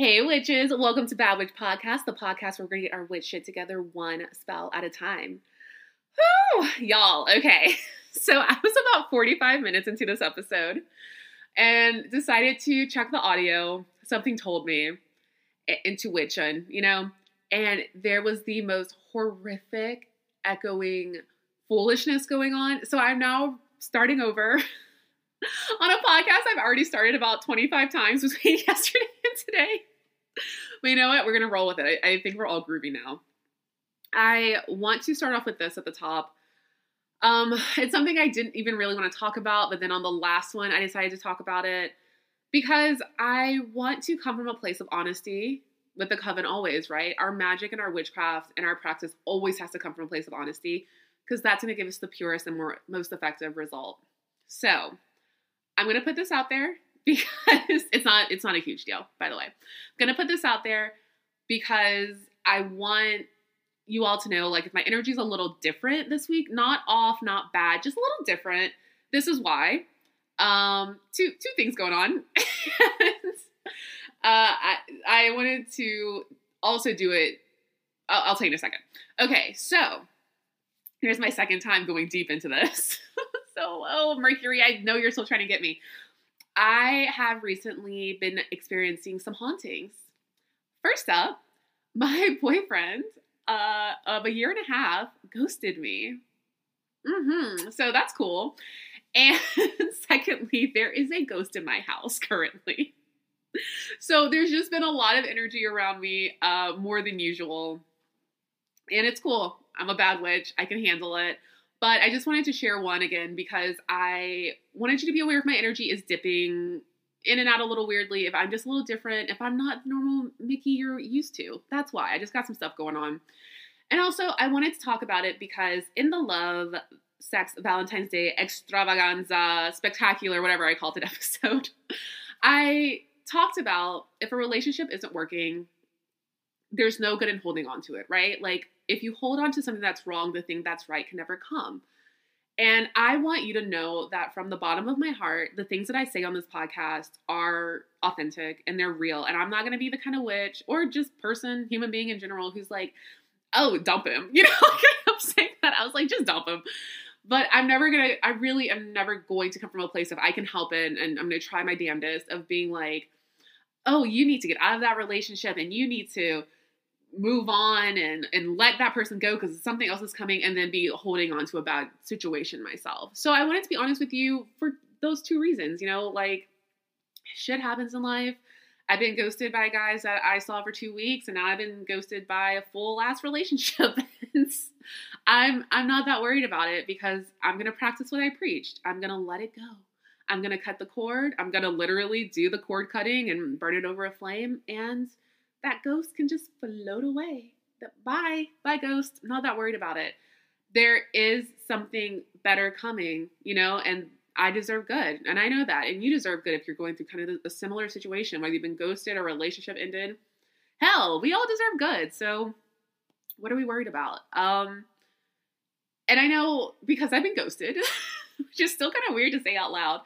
Hey witches, welcome to Bad Witch Podcast, the podcast where we're going to get our witch shit together one spell at a time. Woo! Y'all, okay. So I was about 45 minutes into this episode and decided to check the audio. Something told me, intuition, you know, and there was the most horrific, echoing foolishness going on. So I'm now starting over on a podcast I've already started about 25 times between yesterday and today. But you know what? We're going to roll with it. I think we're all groovy now. I want to start off with this at the top. It's something I didn't even really want to talk about, but then on the last one, I decided to talk about it because I want to come from a place of honesty with the coven always, right? Our magic and our witchcraft and our practice always has to come from a place of honesty because that's going to give us the purest and most effective result. So I'm going to put this out there because it's not a huge deal, by the way. I'm going to put this out there because I want you all to know, like, if my energy is a little different this week, not off, not bad, just a little different. This is why. Two things going on. I wanted to also do it. I'll tell you in a second. Okay. So here's my second time going deep into this. So, oh, Mercury, I know you're still trying to get me. I have recently been experiencing some hauntings. First up, my boyfriend of a year and a half ghosted me. So that's cool. And secondly, there is a ghost in my house currently. So there's just been a lot of energy around me, more than usual. And it's cool. I'm a bad witch. I can handle it. But I just wanted to share one again because I wanted you to be aware if my energy is dipping in and out a little weirdly, if I'm just a little different, if I'm not the normal Mickey you're used to. That's why. I just got some stuff going on. And also, I wanted to talk about it because in the love, sex, Valentine's Day, extravaganza, spectacular, whatever I called it episode, I talked about if a relationship isn't working, there's no good in holding on to it, right? Like, if you hold on to something that's wrong, the thing that's right can never come. And I want you to know that from the bottom of my heart, the things that I say on this podcast are authentic and they're real. And I'm not going to be the kind of witch or just person, human being in general, who's like, oh, dump him. You know, I'm saying that. I was like, just dump him. But I really am never going to come from a place of I can help it and I'm going to try my damnedest of being like, oh, you need to get out of that relationship and you need to move on and let that person go because something else is coming and then be holding on to a bad situation myself. So I wanted to be honest with you for those two reasons, you know, like shit happens in life. I've been ghosted by guys that I saw for 2 weeks and now I've been ghosted by a full ass relationship. I'm not that worried about it because I'm going to practice what I preached. I'm going to let it go. I'm going to cut the cord. I'm going to literally do the cord cutting and burn it over a flame and that ghost can just float away. Bye. Bye, ghost. I'm not that worried about it. There is something better coming, you know, and I deserve good. And I know that. And you deserve good if you're going through kind of a similar situation, whether you've been ghosted or relationship ended. Hell, we all deserve good. So what are we worried about? And I know because I've been ghosted, which is still kind of weird to say out loud.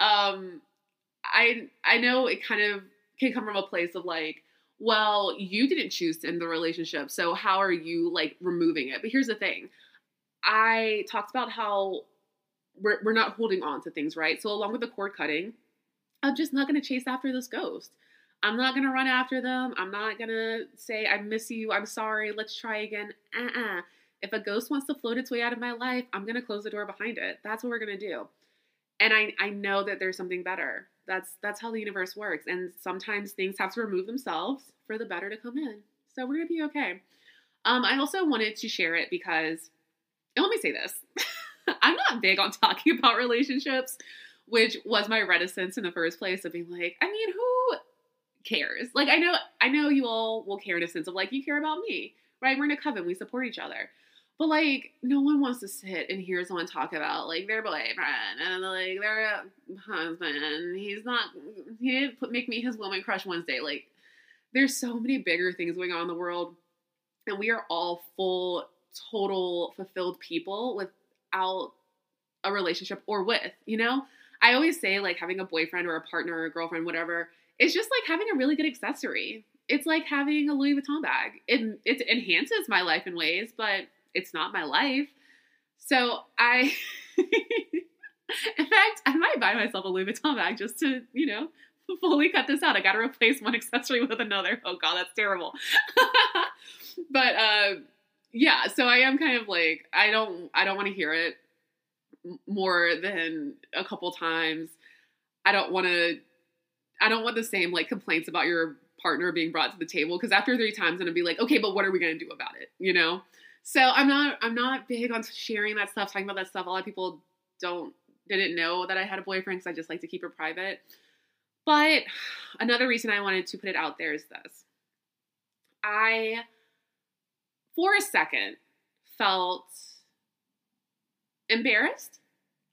I know it kind of can come from a place of like, well, you didn't choose to end the relationship, so how are you, like, removing it? But here's the thing. I talked about how we're not holding on to things, right? So along with the cord cutting, I'm just not going to chase after this ghost. I'm not going to run after them. I'm not going to say, I miss you. I'm sorry. Let's try again. If a ghost wants to float its way out of my life, I'm going to close the door behind it. That's what we're going to do. And I know that there's something better. That's how the universe works. And sometimes things have to remove themselves for the better to come in. So we're going to be okay. I also wanted to share it because, and let me say this, I'm not big on talking about relationships, which was my reticence in the first place of being like, I mean, who cares? Like, I know you all will care in a sense of like, you care about me, right? We're in a coven. We support each other. But like, no one wants to sit and hear someone talk about like their boyfriend and like their husband. He didn't make me his woman crush Wednesday. Like, there's so many bigger things going on in the world, and we are all full, total, fulfilled people without a relationship or with. You know, I always say like having a boyfriend or a partner or a girlfriend, whatever, It's just like having a really good accessory. It's like having a Louis Vuitton bag. It enhances my life in ways, but it's not my life. So I, in fact, I might buy myself a Louis Vuitton bag just to, you know, fully cut this out. I got to replace one accessory with another. Oh God, that's terrible. But, yeah, so I am kind of like, I don't want to hear it more than a couple times. I don't want the same like complaints about your partner being brought to the table. Cause after 3 times, I'm gonna be like, okay, but what are we going to do about it? You know? So I'm not big on sharing that stuff, talking about that stuff. A lot of people didn't know that I had a boyfriend, cause I just like to keep it private. But another reason I wanted to put it out there is this. I, for a second, felt embarrassed,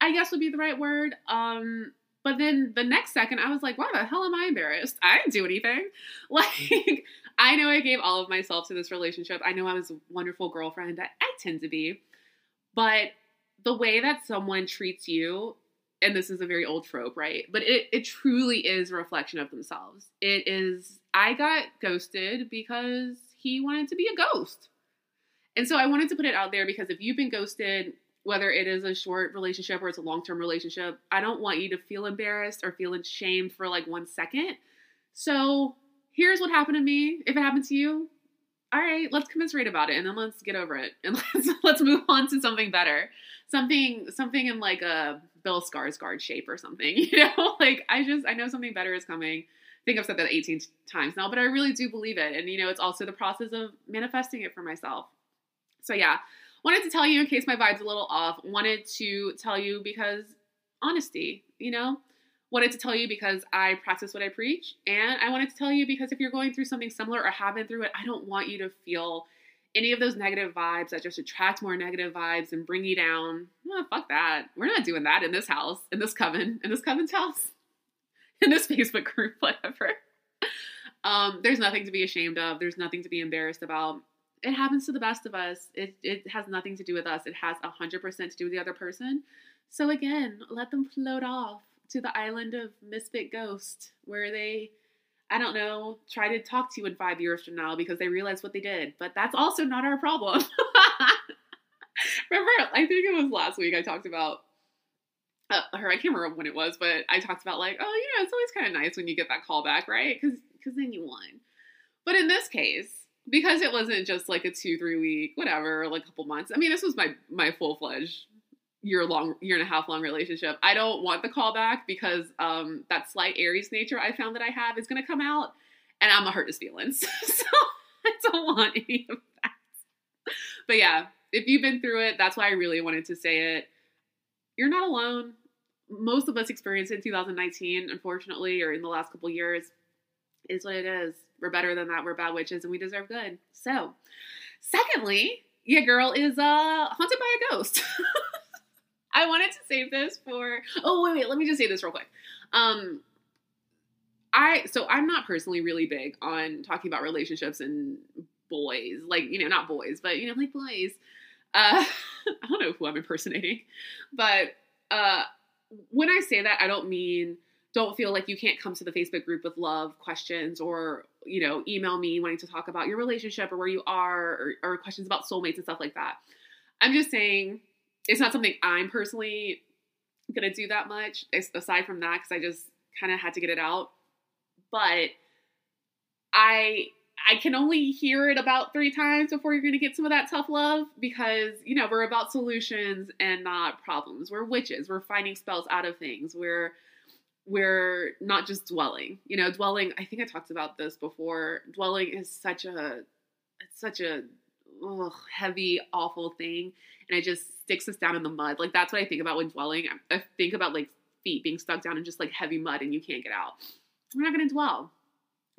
I guess would be the right word. But then the next second I was like, why the hell am I embarrassed? I didn't do anything. Like, I know I gave all of myself to this relationship. I know I was a wonderful girlfriend that I tend to be, but the way that someone treats you, and this is a very old trope, right? But it truly is a reflection of themselves. It is, I got ghosted because he wanted to be a ghost. And so I wanted to put it out there because if you've been ghosted, whether it is a short relationship or it's a long-term relationship, I don't want you to feel embarrassed or feel ashamed for like 1 second. So here's what happened to me. If it happened to you, all right, let's commiserate about it and then let's get over it. And let's move on to something better. Something in like a Bill Skarsgård shape or something, you know, like I know something better is coming. I think I've said that 18 times now, but I really do believe it. And you know, it's also the process of manifesting it for myself. So yeah, wanted to tell you in case my vibe's a little off, wanted to tell you because honesty, you know, wanted to tell you because I practice what I preach. And I wanted to tell you because if you're going through something similar or have been through it, I don't want you to feel any of those negative vibes that just attract more negative vibes and bring you down. Oh, fuck that. We're not doing that in this house, in this coven, in this coven's house, in this Facebook group, whatever. There's nothing to be ashamed of. There's nothing to be embarrassed about. It happens to the best of us. It has nothing to do with us. It has 100% to do with the other person. So again, let them float off to the island of misfit ghosts where they, I don't know, try to talk to you in 5 years from now because they realized what they did. But that's also not our problem. Remember, I think it was last week I talked about her. I can't remember when it was, but I talked about like, oh, you know, it's always kind of nice when you get that call back, right? Because then you won. But in this case, because it wasn't just like a 2-3 week, whatever, like a couple months. I mean, this was my full-fledged year and a half long relationship. I don't want the callback because that slight Aries nature I found that I have is going to come out and I'm going to hurt his feelings. So I don't want any of that. But yeah, if you've been through it, that's why I really wanted to say it. You're not alone. Most of us experienced it in 2019, unfortunately, or in the last couple years. It is what it is. We're better than that. We're bad witches and we deserve good. So secondly, your girl is haunted by a ghost. I wanted to save this for, wait, let me just say this real quick. So I'm not personally really big on talking about relationships and boys, like, you know, not boys, but you know, like boys, I don't know who I'm impersonating, but, when I say that, I don't mean, don't feel like you can't come to the Facebook group with love questions or, you know, email me wanting to talk about your relationship or where you are or questions about soulmates and stuff like that. I'm just saying it's not something I'm personally going to do that much aside from that, because I just kind of had to get it out. But I can only hear it about 3 times before you're going to get some of that tough love because, you know, we're about solutions and not problems. We're witches. We're finding spells out of things. We're not just dwelling, you know, dwelling. I think I talked about this before. Dwelling is such a heavy, awful thing. And it just sticks us down in the mud. Like, that's what I think about when dwelling. I think about like feet being stuck down in just like heavy mud and you can't get out. We're not going to dwell.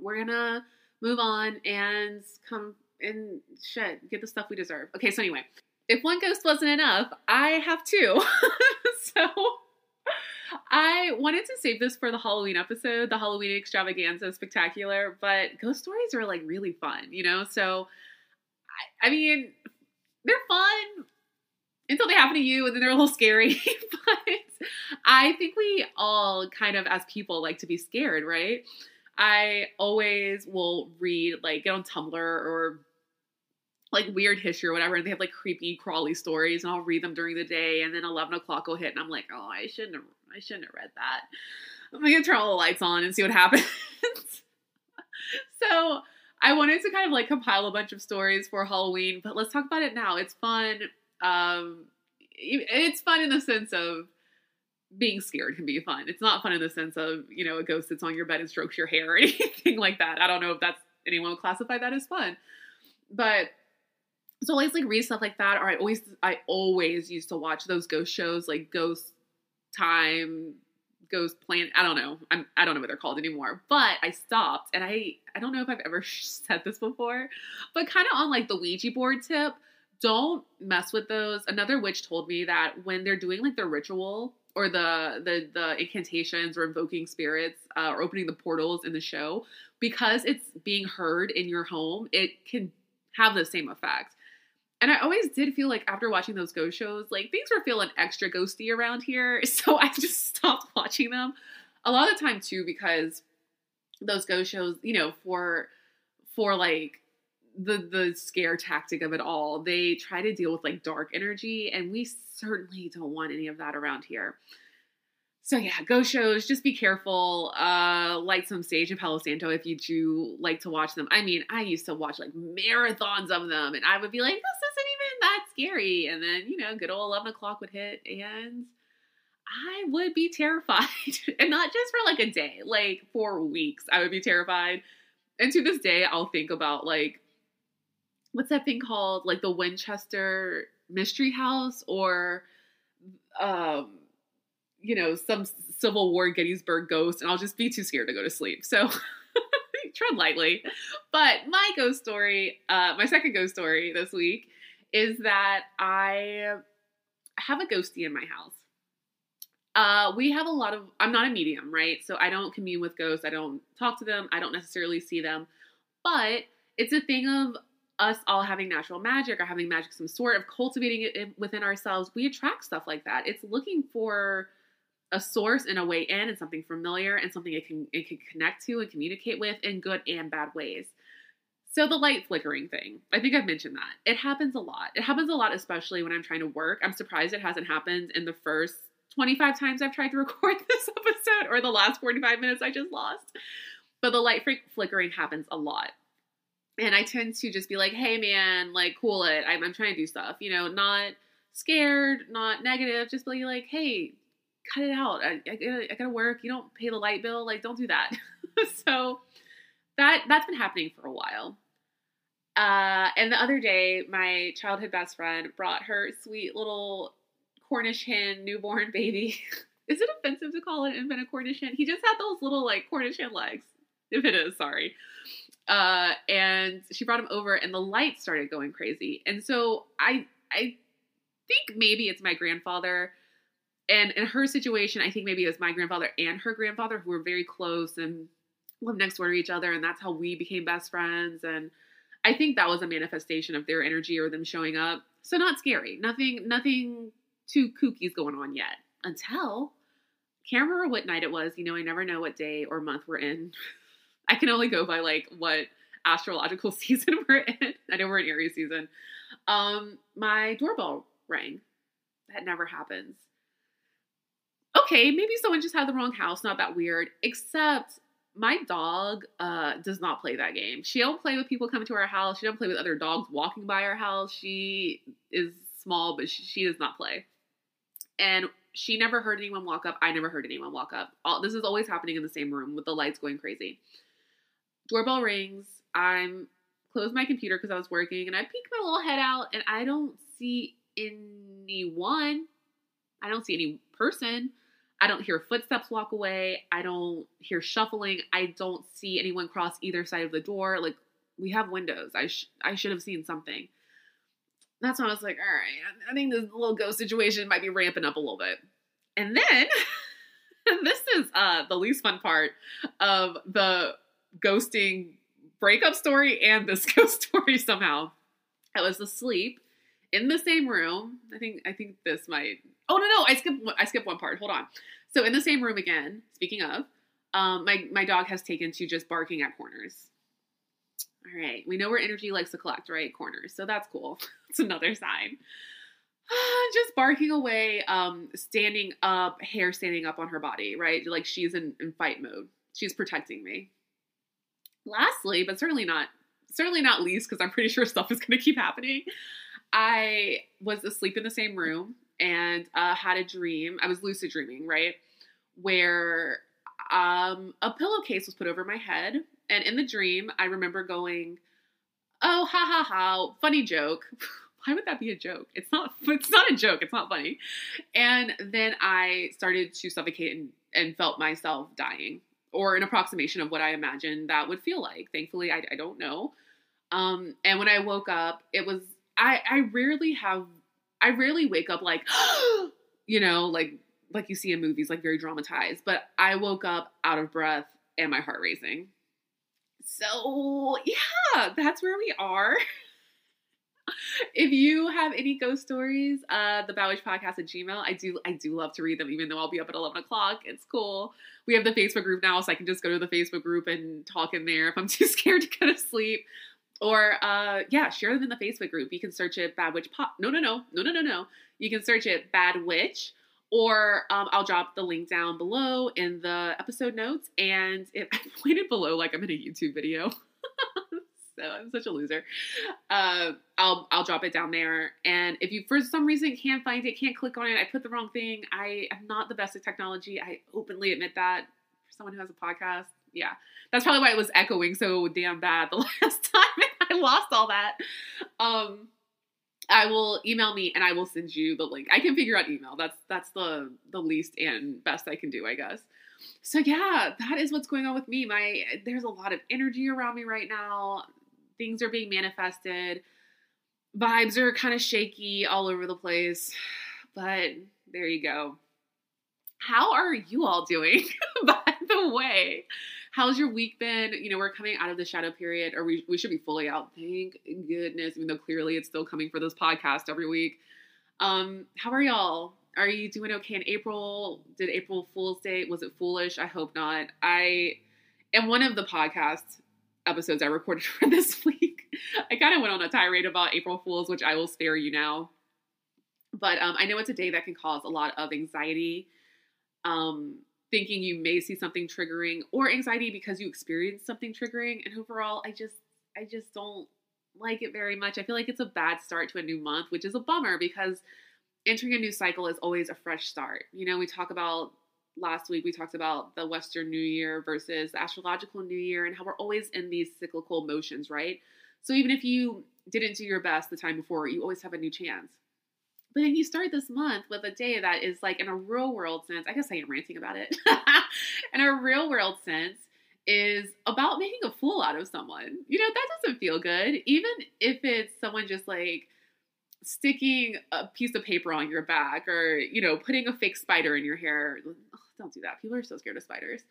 We're going to move on and come and shit, get the stuff we deserve. Okay. So anyway, if 1 ghost wasn't enough, I have 2. So I wanted to save this for the Halloween episode, the Halloween extravaganza spectacular, but ghost stories are like really fun, you know? So I mean, they're fun until they happen to you and then they're a little scary, but I think we all kind of as people like to be scared, right? I always will read, like, get on Tumblr or, like, Weird History or whatever, and they have, like, creepy, crawly stories, and I'll read them during the day, and then 11 o'clock will hit, and I'm like, oh, I shouldn't have read that. I'm going to turn all the lights on and see what happens. So I wanted to kind of, like, compile a bunch of stories for Halloween, but let's talk about it now. It's fun. It's fun in the sense of being scared can be fun. It's not fun in the sense of, you know, a ghost sits on your bed and strokes your hair or anything like that. I don't know if that's anyone would classify that as fun. But so I always, like, read stuff like that, or I always used to watch those ghost shows, like Ghost Time, Ghost Planet. I don't know. I don't know what they're called anymore. But I stopped, and I don't know if I've ever said this before, but kind of on, like, the Ouija board tip, don't mess with those. Another witch told me that when they're doing, like, their ritual or the incantations or invoking spirits or opening the portals in the show, because it's being heard in your home, it can have the same effect. And I always did feel like after watching those ghost shows, like, things were feeling extra ghosty around here. So I just stopped watching them a lot of the time too, because those ghost shows, you know, for like the scare tactic of it all, they try to deal with, like, dark energy, and we certainly don't want any of that around here. So yeah, ghost shows, just be careful. Light some sage in Palo Santo if you do like to watch them. I mean, I used to watch, like, marathons of them, and I would be like, this isn't even that scary. And then, you know, good old 11 o'clock would hit, and I would be terrified. And not just for, like, a day, like, for weeks I would be terrified. And to this day, I'll think about, like, what's that thing called? Like, the Winchester Mystery House, or, you know, some Civil War Gettysburg ghost, and I'll just be too scared to go to sleep. So tread lightly. But my ghost story, my second ghost story this week is that I have a ghostie in my house. We have a lot of, I'm not a medium, right? So I don't commune with ghosts. I don't talk to them. I don't necessarily see them, but it's a thing of us all having natural magic or having magic some sort of cultivating it within ourselves. We attract stuff like that. It's looking for a source and a way in and something familiar and something it can connect to and communicate with in good and bad ways. So the light flickering thing, I think I've mentioned that. It happens a lot. It happens a lot, especially when I'm trying to work. I'm surprised it hasn't happened in the first 25 times I've tried to record this episode, or the last 45 minutes I just lost. But the light flickering happens a lot. And I tend to just be like, hey, man, like, cool it. I'm trying to do stuff, you know, not scared, not negative. Just be like, hey, cut it out. I gotta work. You don't pay the light bill. Like, don't do that. So that's been happening for a while. And the other day, my childhood best friend brought her sweet little Cornish hen newborn baby. Is it offensive to call an infant a Cornish hen? He just had those little, like, Cornish hen legs. If it is, sorry. And she brought him over, and the light started going crazy. And so I think maybe it's my grandfather, and in her situation, I think maybe it was my grandfather and her grandfather, who were very close and lived next door to each other. And that's how we became best friends. And I think that was a manifestation of their energy or them showing up. So not scary, nothing too kooky going on yet, until can't remember what night it was. You know, I never know what day or month we're in. I can only go by, like, what astrological season we're in. I know we're in Aries season. My doorbell rang. That never happens. Okay, maybe someone just had the wrong house. Not that weird. Except my dog does not play that game. She don't play with people coming to our house. She don't play with other dogs walking by our house. She is small, but she does not play. And she never heard anyone walk up. I never heard anyone walk up. This is always happening in the same room with the lights going crazy. Doorbell rings. I'm closed my computer because I was working, and I peek my little head out, and I don't see anyone. I don't see any person. I don't hear footsteps walk away. I don't hear shuffling. I don't see anyone cross either side of the door. Like, we have windows. I should have seen something. That's when I was like, all right, I think this little ghost situation might be ramping up a little bit. And then this is the least fun part of the ghosting breakup story and this ghost story somehow. I was asleep in the same room. I think this might. Oh no, I skipped one part. Hold on. So in the same room again, speaking of, My dog has taken to just barking at corners. All right. We know where energy likes to collect, right? Corners. So that's cool. That's another sign. Just barking away, standing up, hair standing up on her body, right? Like she's in fight mode. She's protecting me. Lastly, but certainly not least, because I'm pretty sure stuff is going to keep happening. I was asleep in the same room and had a dream. I was lucid dreaming, right? Where a pillowcase was put over my head. And in the dream, I remember going, oh, ha, ha, ha, funny joke. Why would that be a joke? It's not a joke. It's not funny. And then I started to suffocate and felt myself dying, or an approximation of what I imagined that would feel like. Thankfully, I don't know. And when I woke up, it was, I rarely wake up like, you know, like you see in movies, like very dramatized, but I woke up out of breath and my heart racing. So yeah, that's where we are. If you have any ghost stories, the Bad Witch Podcast at Gmail. I do love to read them, even though I'll be up at 11 o'clock. It's cool. We have the Facebook group now, so I can just go to the Facebook group and talk in there if I'm too scared to go to sleep. Or, yeah, share them in the Facebook group. You can search it Bad Witch Pop. No. You can search it Bad Witch. Or I'll drop the link down below in the episode notes. And I pointed below like I'm in a YouTube video. So I'm such a loser. I'll drop it down there. And if you, for some reason, can't find it, can't click on it, I put the wrong thing. I am not the best at technology. I openly admit that. For someone who has a podcast. Yeah. That's probably why it was echoing so damn bad the last time. I lost all that. I will email me and I will send you the link. I can figure out email. That's the least and best I can do, I guess. So yeah, that is what's going on with me. There's a lot of energy around me right now. Things are being manifested. Vibes are kind of shaky all over the place, but there you go. How are you all doing? By the way, how's your week been? You know, we're coming out of the shadow period, or we should be fully out. Thank goodness, even though clearly it's still coming for this podcast every week. How are y'all? Are you doing okay in April? Did April Fool's Day? Was it foolish? I hope not. In one of the podcast episodes I recorded for this week, I kind of went on a tirade about April Fools, which I will spare you now. But I know it's a day that can cause a lot of anxiety. Thinking you may see something triggering, or anxiety because you experienced something triggering. And overall, I just don't like it very much. I feel like it's a bad start to a new month, which is a bummer because entering a new cycle is always a fresh start. You know, last week we talked about the Western New Year versus the astrological New Year and how we're always in these cyclical motions, right? So even if you didn't do your best the time before, you always have a new chance. But then you start this month with a day that is like, in a real world sense, I guess I am ranting about it. In a real world sense is about making a fool out of someone. You know, that doesn't feel good. Even if it's someone just like sticking a piece of paper on your back, or, you know, putting a fake spider in your hair. Oh, don't do that. People are so scared of spiders.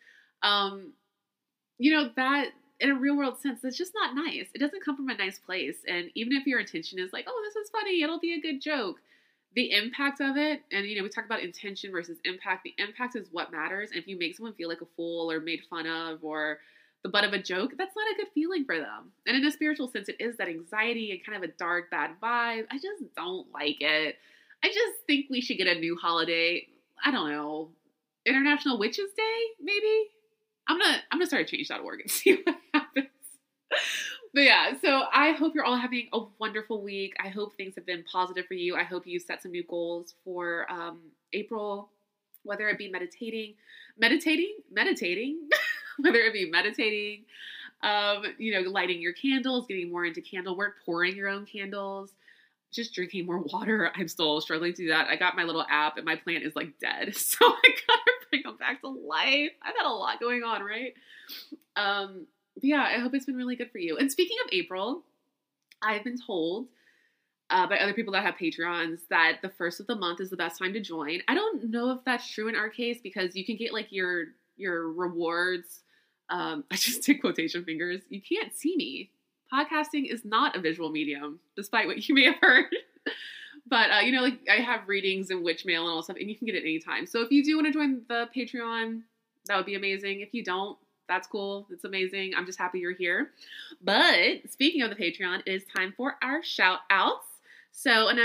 You know, that in a real world sense, that's just not nice. It doesn't come from a nice place. And even if your intention is like, oh, this is funny, it'll be a good joke. The impact of it, and you know, we talk about intention versus impact. The impact is what matters. And if you make someone feel like a fool or made fun of or the butt of a joke, that's not a good feeling for them. And in a spiritual sense, it is that anxiety and kind of a dark, bad vibe. I just don't like it. I just think we should get a new holiday. I don't know. International Witches Day, maybe? I'm gonna start at change.org and see what happens. But yeah, so I hope you're all having a wonderful week. I hope things have been positive for you. I hope you set some new goals for April, whether it be meditating, whether it be meditating, you know, lighting your candles, getting more into candle work, pouring your own candles, just drinking more water. I'm still struggling to do that. I got my little app and my plant is like dead. So I gotta bring them back to life. I've had a lot going on, right? But yeah, I hope it's been really good for you. And speaking of April, I've been told by other people that have Patreons that the first of the month is the best time to join. I don't know if that's true in our case because you can get like your rewards. I just did quotation fingers. You can't see me. Podcasting is not a visual medium, despite what you may have heard. But, you know, like I have readings and witch mail and all stuff, and you can get it anytime. So if you do want to join the Patreon, That would be amazing. If you don't, that's cool. It's amazing. I'm just happy you're here. But speaking of the Patreon, it is time for our shout outs. So an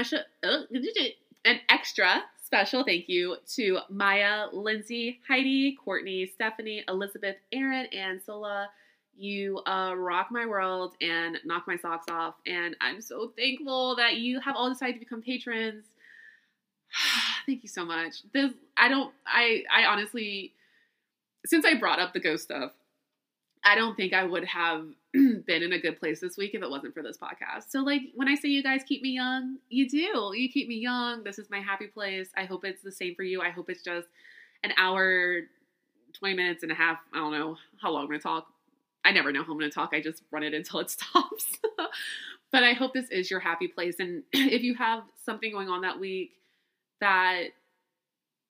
extra special thank you to Maya, Lindsay, Heidi, Courtney, Stephanie, Elizabeth, Aaron, and Sola. You rock my world and knock my socks off. And I'm so thankful that you have all decided to become patrons. Thank you so much. I honestly, since I brought up the ghost stuff, I don't think I would have been in a good place this week if it wasn't for this podcast. So like when I say you guys keep me young, you do. You keep me young. This is my happy place. I hope it's the same for you. I hope it's just an hour, 20 minutes and a half. I don't know how long I'm going to talk. I never know how I'm going to talk. I just run it until it stops. But I hope this is your happy place. And if you have something going on that week that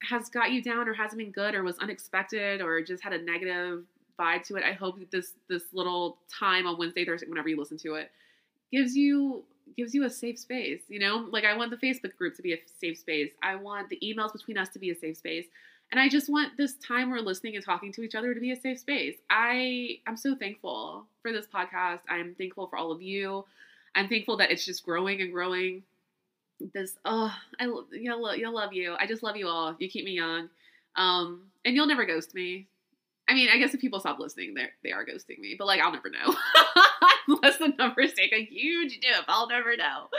has got you down or hasn't been good or was unexpected or just had a negative vibe to it, I hope that this little time on Wednesday, Thursday, whenever you listen to it, gives you a safe space. You know, like I want the Facebook group to be a safe space. I want the emails between us to be a safe space. And I just want this time we're listening and talking to each other to be a safe space. I'm so thankful for this podcast. I'm thankful for all of you. I'm thankful that it's just growing and growing. Love you. I just love you all. You keep me young. And you'll never ghost me. I mean, I guess if people stop listening, they are ghosting me, but like, I'll never know unless the numbers take a huge dip. I'll never know.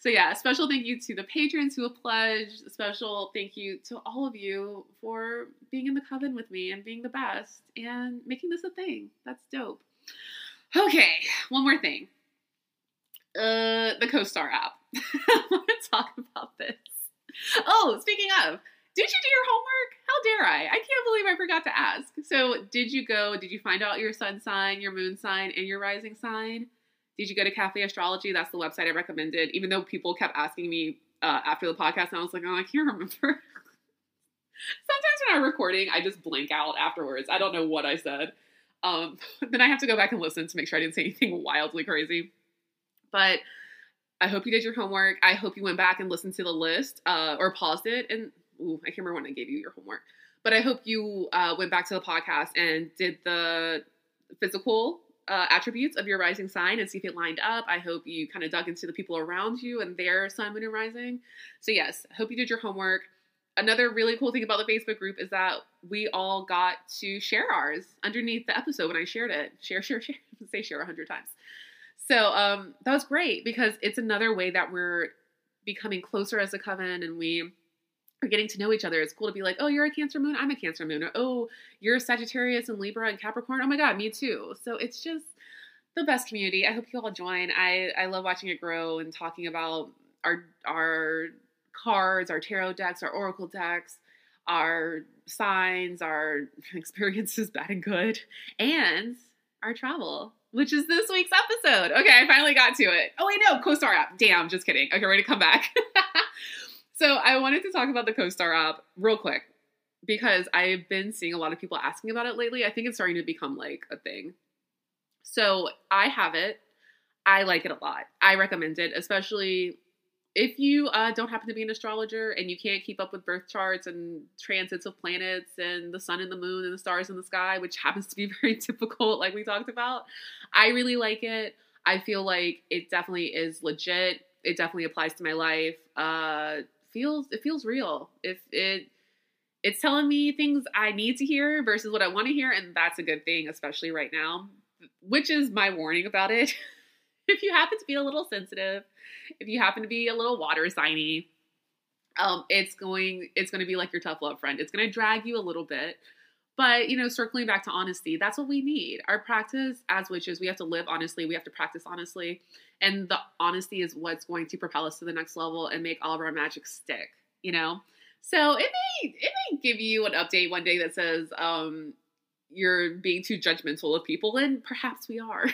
So yeah, a special thank you to the patrons who have pledged. A special thank you to all of you for being in the coven with me and being the best and making this a thing. That's dope. Okay. One more thing. The Co-Star app. I want to talk about this. Oh, speaking of, did you do your homework? How dare I? I can't believe I forgot to ask. So did you find out your sun sign, your moon sign, and your rising sign? Did you go to Cafe Astrology? That's the website I recommended, even though people kept asking me after the podcast, and I was like, oh, I can't remember. Sometimes when I'm recording, I just blank out afterwards. I don't know what I said. Then I have to go back and listen to make sure I didn't say anything wildly crazy. But I hope you did your homework. I hope you went back and listened to the list or paused it and... Ooh, I can't remember when I gave you your homework, but I hope you went back to the podcast and did the physical attributes of your rising sign and see if it lined up. I hope you kind of dug into the people around you and their sun, moon, and rising. So yes, hope you did your homework. Another really cool thing about the Facebook group is that we all got to share ours underneath the episode when I shared it. Share. Say share 100 times. So that was great because it's another way that we're becoming closer as a coven and we... or getting to know each other. It's cool to be like, oh, you're a Cancer moon. I'm a Cancer moon. Or, oh, you're a Sagittarius and Libra and Capricorn. Oh my God, me too. So it's just the best community. I hope you all join. I love watching it grow and talking about our cards, our tarot decks, our oracle decks, our signs, our experiences, bad and good, and our travel, which is this week's episode. Okay, I finally got to it. Oh, wait, no, Co-Star app. Damn, just kidding. Okay, ready to come back. So I wanted to talk about the Co-Star app real quick because I've been seeing a lot of people asking about it lately. I think it's starting to become like a thing. So I have it. I like it a lot. I recommend it, especially if you don't happen to be an astrologer and you can't keep up with birth charts and transits of planets and the sun and the moon and the stars in the sky, which happens to be very difficult like we talked about. I really like it. I feel like it definitely is legit. It definitely applies to my life. It feels real. If it's telling me things I need to hear versus what I want to hear, and that's a good thing, especially right now, which is my warning about it. If you happen to be a little sensitive, if you happen to be a little water signy, it's going to be like your tough love friend. It's going to drag you a little bit, but you know, circling back to honesty, that's what we need. Our practice as witches, we have to live honestly. We have to practice honestly. And the honesty is what's going to propel us to the next level and make all of our magic stick, you know? So it may give you an update one day that says, you're being too judgmental of people, and perhaps we are,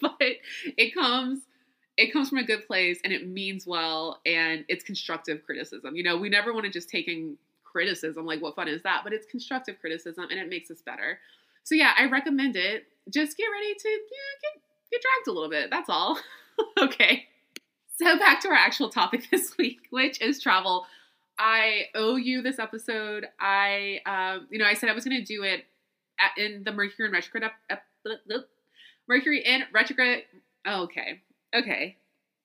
but it comes from a good place and it means well, and it's constructive criticism. You know, we never want to just take in criticism. Like, what fun is that? But it's constructive criticism and it makes us better. So yeah, I recommend it. Just get ready to get dragged a little bit. That's all. Okay. So back to our actual topic this week, which is travel. I owe you this episode. I said I was going to do it in the Mercury in retrograde. Mercury in retrograde. Okay.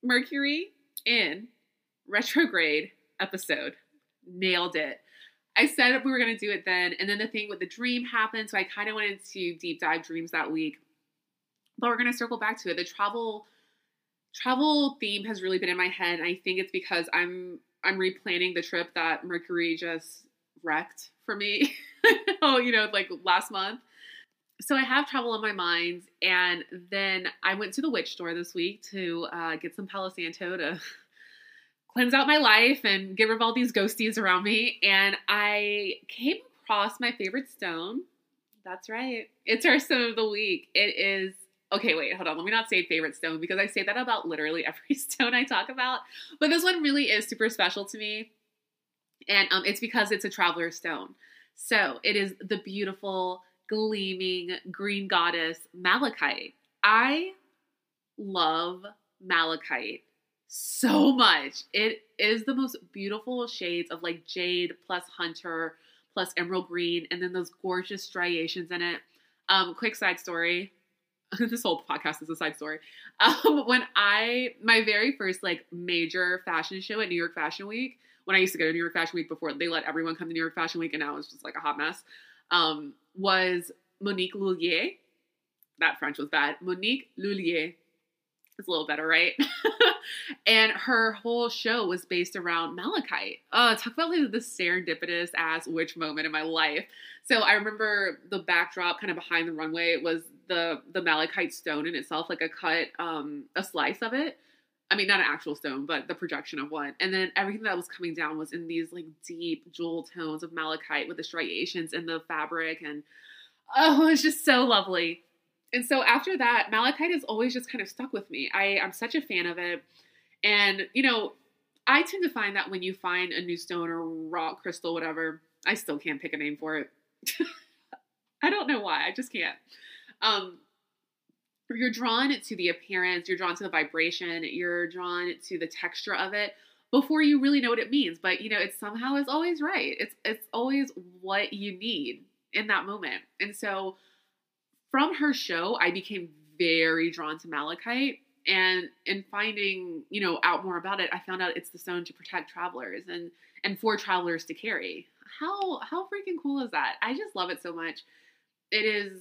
Mercury in retrograde episode. Nailed it. I said we were going to do it then. And then the thing with the dream happened. So I kind of wanted to deep dive dreams that week. But we're going to circle back to it. The travel theme has really been in my head. And I think it's because I'm replanning the trip that Mercury just wrecked for me. Like last month. So I have travel in my mind. And then I went to the witch store this week to get some Palo Santo to cleanse out my life and get rid of all these ghosties around me. And I came across my favorite stone. That's right. It's our stone of the week. It is. Okay, wait, hold on. Let me not say favorite stone because I say that about literally every stone I talk about. But this one really is super special to me. And it's because it's a traveler stone. So it is the beautiful, gleaming green goddess malachite. I love malachite so much. It is the most beautiful shades of like jade plus hunter plus emerald green. And then those gorgeous striations in it. Quick side story. This whole podcast is a side story. When my very first like major fashion show at New York Fashion Week, when I used to go to New York Fashion Week before they let everyone come to New York Fashion Week and now it's just like a hot mess, was Monique Lullier. That French was bad. Monique Lullier. It's a little better, right? And her whole show was based around malachite. Oh, talk about like the serendipitous ass witch moment in my life. So I remember the backdrop kind of behind the runway was the malachite stone in itself, like a cut, a slice of it. I mean, not an actual stone, but the projection of one. And then everything that was coming down was in these like deep jewel tones of malachite with the striations in the fabric. And oh, it was just so lovely. And so after that, malachite has always just kind of stuck with me. I'm such a fan of it. And, I tend to find that when you find a new stone or rock, crystal, whatever, I still can't pick a name for it. I don't know why. I just can't. You're drawn to the appearance, you're drawn to the vibration, you're drawn to the texture of it before you really know what it means. But it somehow is always right. It's always what you need in that moment. And so from her show, I became very drawn to malachite, and in finding, out more about it, I found out it's the stone to protect travelers and for travelers to carry. How freaking cool is that? I just love it so much. It is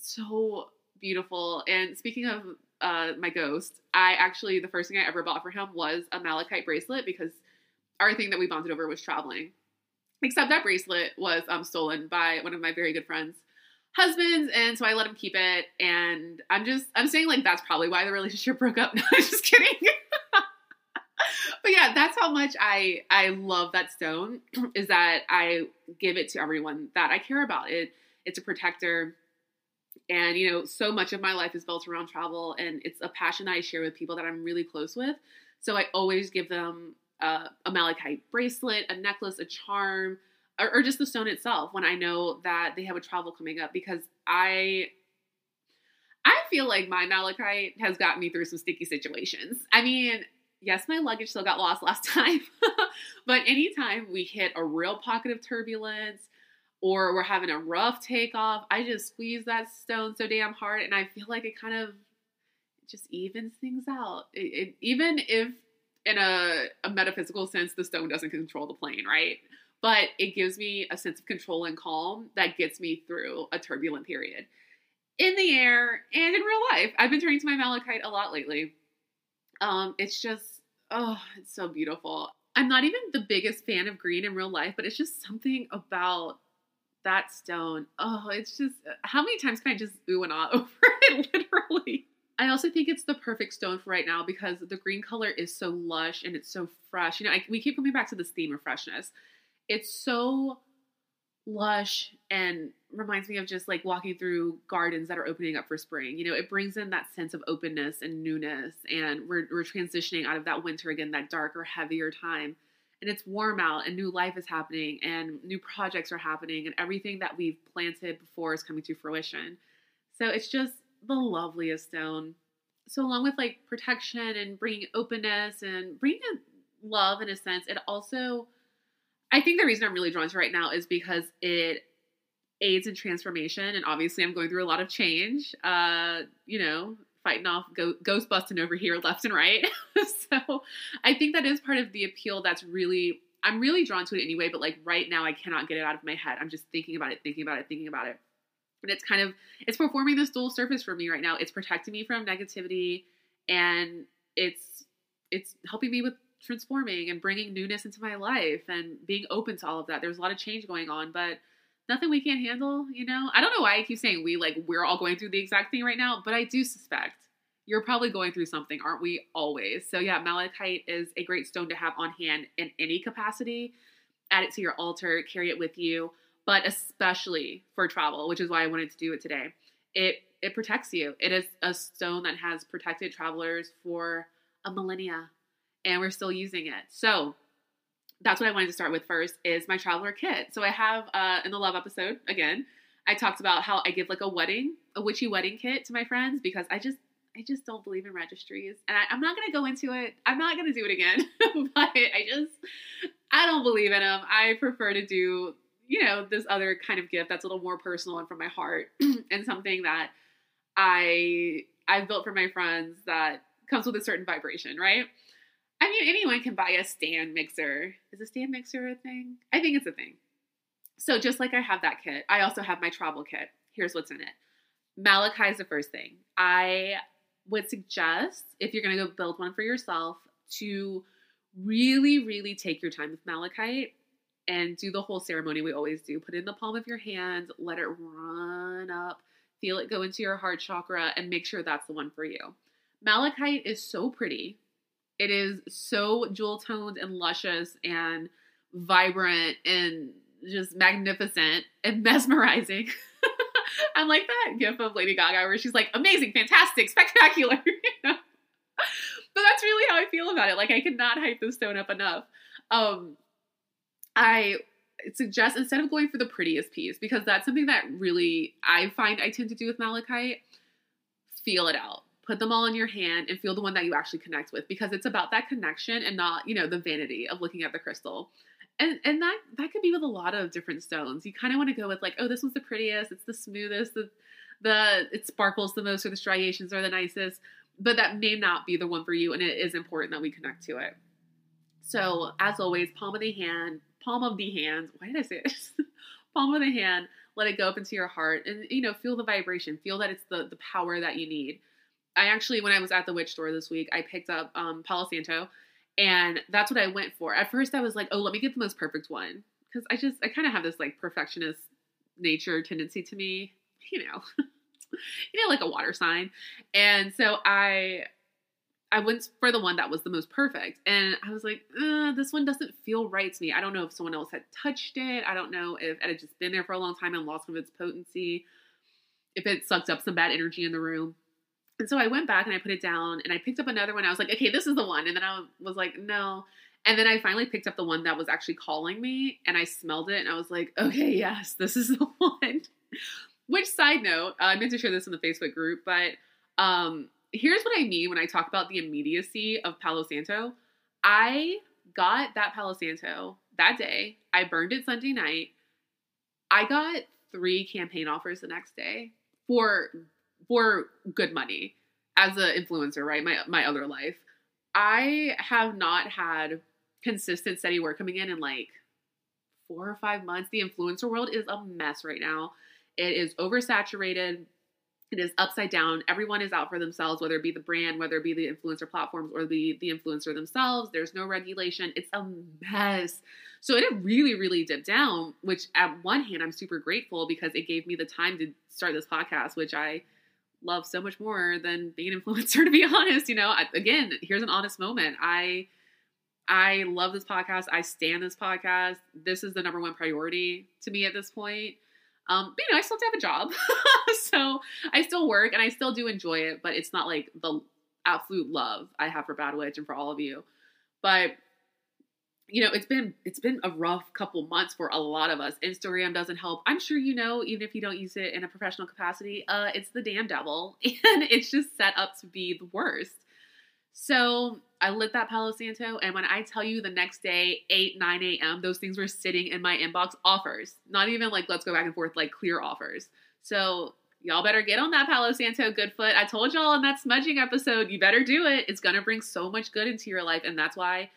so beautiful. And speaking of my ghost, the first thing I ever bought for him was a malachite bracelet because our thing that we bonded over was traveling. Except that bracelet was stolen by one of my very good friends' husbands, and so I let him keep it. And I'm saying like that's probably why the relationship broke up. No, I'm just kidding. But yeah, that's how much I love that stone, is that I give it to everyone that I care about. It's a protector. And, so much of my life is built around travel, and it's a passion that I share with people that I'm really close with. So I always give them a malachite bracelet, a necklace, a charm, or just the stone itself when I know that they have a travel coming up, because I feel like my malachite has gotten me through some sticky situations. I mean, yes, my luggage still got lost last time, but anytime we hit a real pocket of turbulence, or we're having a rough takeoff, I just squeeze that stone so damn hard, and I feel like it kind of just evens things out. It, even if in a metaphysical sense, the stone doesn't control the plane, right? But it gives me a sense of control and calm that gets me through a turbulent period in the air and in real life. I've been turning to my malachite a lot lately. It's just, it's so beautiful. I'm not even the biggest fan of green in real life, but it's just something about that stone. Oh, it's just, how many times can I just ooh and ah over it, literally? I also think it's the perfect stone for right now because the green color is so lush and it's so fresh. We keep coming back to this theme of freshness. It's so lush and reminds me of just like walking through gardens that are opening up for spring. It brings in that sense of openness and newness, and we're transitioning out of that winter again, that darker, heavier time. And it's warm out, and new life is happening, and new projects are happening, and everything that we've planted before is coming to fruition. So it's just the loveliest stone. So along with like protection and bringing openness and bringing love in a sense, it also, I think the reason I'm really drawn to right now is because it AIDS and transformation. And obviously I'm going through a lot of change, you know, fighting off ghost busting over here left and right. So I think that is part of the appeal. That's really, I'm really drawn to it anyway, but like right now I cannot get it out of my head. I'm just thinking about it. And it's kind of, it's performing this dual surface for me right now. It's protecting me from negativity, and it's helping me with transforming and bringing newness into my life and being open to all of that. There's a lot of change going on, but nothing we can't handle, you know? I don't know why I keep saying we, like, we're all going through the exact thing right now, but I do suspect you're probably going through something, aren't we, always? So yeah, malachite is a great stone to have on hand in any capacity. Add it to your altar, carry it with you, but especially for travel, which is why I wanted to do it today. It protects you. It is a stone that has protected travelers for a millennia, and we're still using it. So that's what I wanted to start with first, is my traveler kit. So I have, in the love episode, again, I talked about how I give like a witchy wedding kit to my friends, because I just don't believe in registries, and I'm not going to go into it. I'm not going to do it again, but I don't believe in them. I prefer to do, you know, this other kind of gift that's a little more personal and from my heart, and something that I've built for my friends that comes with a certain vibration, right? I mean, anyone can buy a stand mixer. Is a stand mixer a thing? I think it's a thing. So just like I have that kit, I also have my travel kit. Here's what's in it. Malachite is the first thing. I would suggest, if you're going to go build one for yourself, to really, really take your time with malachite and do the whole ceremony we always do. Put it in the palm of your hand, let it run up, feel it go into your heart chakra, and make sure that's the one for you. Malachite is so pretty. It is so jewel-toned and luscious and vibrant and just magnificent and mesmerizing. I'm like that gif of Lady Gaga where she's like, amazing, fantastic, spectacular. But that's really how I feel about it. Like, I cannot hype this stone up enough. I suggest, instead of going for the prettiest piece, because that's something that really I find I tend to do with malachite, feel it out. Put them all in your hand and feel the one that you actually connect with, because it's about that connection and not, you know, the vanity of looking at the crystal. And that could be with a lot of different stones. You kind of want to go with like, oh, this one's the prettiest. It's the smoothest. It sparkles the most, or the striations are the nicest, but that may not be the one for you. And it is important that we connect to it. So as always, palm of the hand. Why did I say this? Palm of the hand, let it go up into your heart and, you know, feel the vibration, feel that it's the power that you need. I actually, when I was at the witch store this week, I picked up Palo Santo, and that's what I went for. At first I was like, oh, let me get the most perfect one, because I kind of have this like perfectionist nature tendency to me, you know, like a water sign. And so I went for the one that was the most perfect, and I was like, this one doesn't feel right to me. I don't know if someone else had touched it. I don't know if it had just been there for a long time and lost some of its potency, if it sucked up some bad energy in the room. And so I went back and I put it down, and I picked up another one. I was like, okay, this is the one. And then I was like, no. And then I finally picked up the one that was actually calling me, and I smelled it and I was like, okay, yes, this is the one. Which, side note, I meant to share this in the Facebook group, but here's what I mean when I talk about the immediacy of Palo Santo. I got that Palo Santo that day. I burned it Sunday night. I got 3 campaign offers the next day for good money as an influencer, right? My other life. I have not had consistent steady work coming in like 4 or 5 months. The influencer world is a mess right now. It is oversaturated. It is upside down. Everyone is out for themselves, whether it be the brand, whether it be the influencer platforms, or the influencer themselves. There's no regulation. It's a mess. So it really, really dipped down, which at one hand, I'm super grateful, because it gave me the time to start this podcast, which I love so much more than being an influencer, to be honest. You know, again, here's an honest moment. I love this podcast. I stand this podcast. This is the number one priority to me at this point. But you know, I still have a job, so I still work and I still do enjoy it, but it's not like the absolute love I have for Bad Witch and for all of you. But you know, it's been a rough couple months for a lot of us. Instagram doesn't help. I'm sure, you know, even if you don't use it in a professional capacity, it's the damn devil, and it's just set up to be the worst. So I lit that Palo Santo, and when I tell you the next day, 8, 9 a.m., those things were sitting in my inbox, offers. Not even like, let's go back and forth, like clear offers. So y'all better get on that Palo Santo, Goodfoot. I told y'all in that smudging episode, you better do it. It's going to bring so much good into your life, and that's why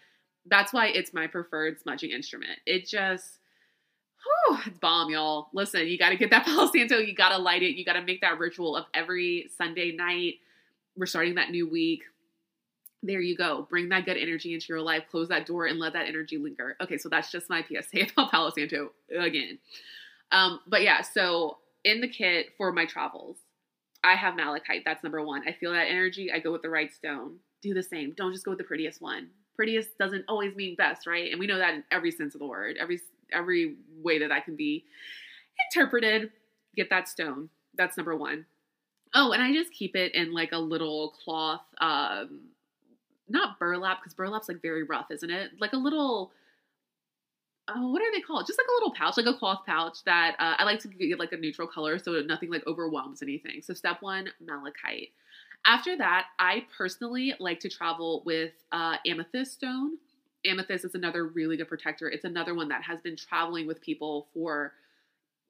it's my preferred smudging instrument. It just, whew, it's bomb, y'all. Listen, you got to get that Palo Santo. You got to light it. You got to make that ritual of every Sunday night. We're starting that new week. There you go. Bring that good energy into your life. Close that door and let that energy linger. Okay, so that's just my PSA about Palo Santo again. But yeah, so in the kit for my travels, I have malachite. That's number one. I feel that energy. I go with the right stone. Do the same. Don't just go with the prettiest one. Prettiest doesn't always mean best, right? And we know that in every sense of the word, every way that can be interpreted. Get that stone. That's number one. Oh, and I just keep it in like a little cloth, not burlap, because burlap's like very rough, isn't it? Like a little, what are they called? Just like a little pouch, like a cloth pouch that I like to get like a neutral color so nothing like overwhelms anything. So step one, malachite. After that, I personally like to travel with amethyst stone. Amethyst is another really good protector. It's another one that has been traveling with people for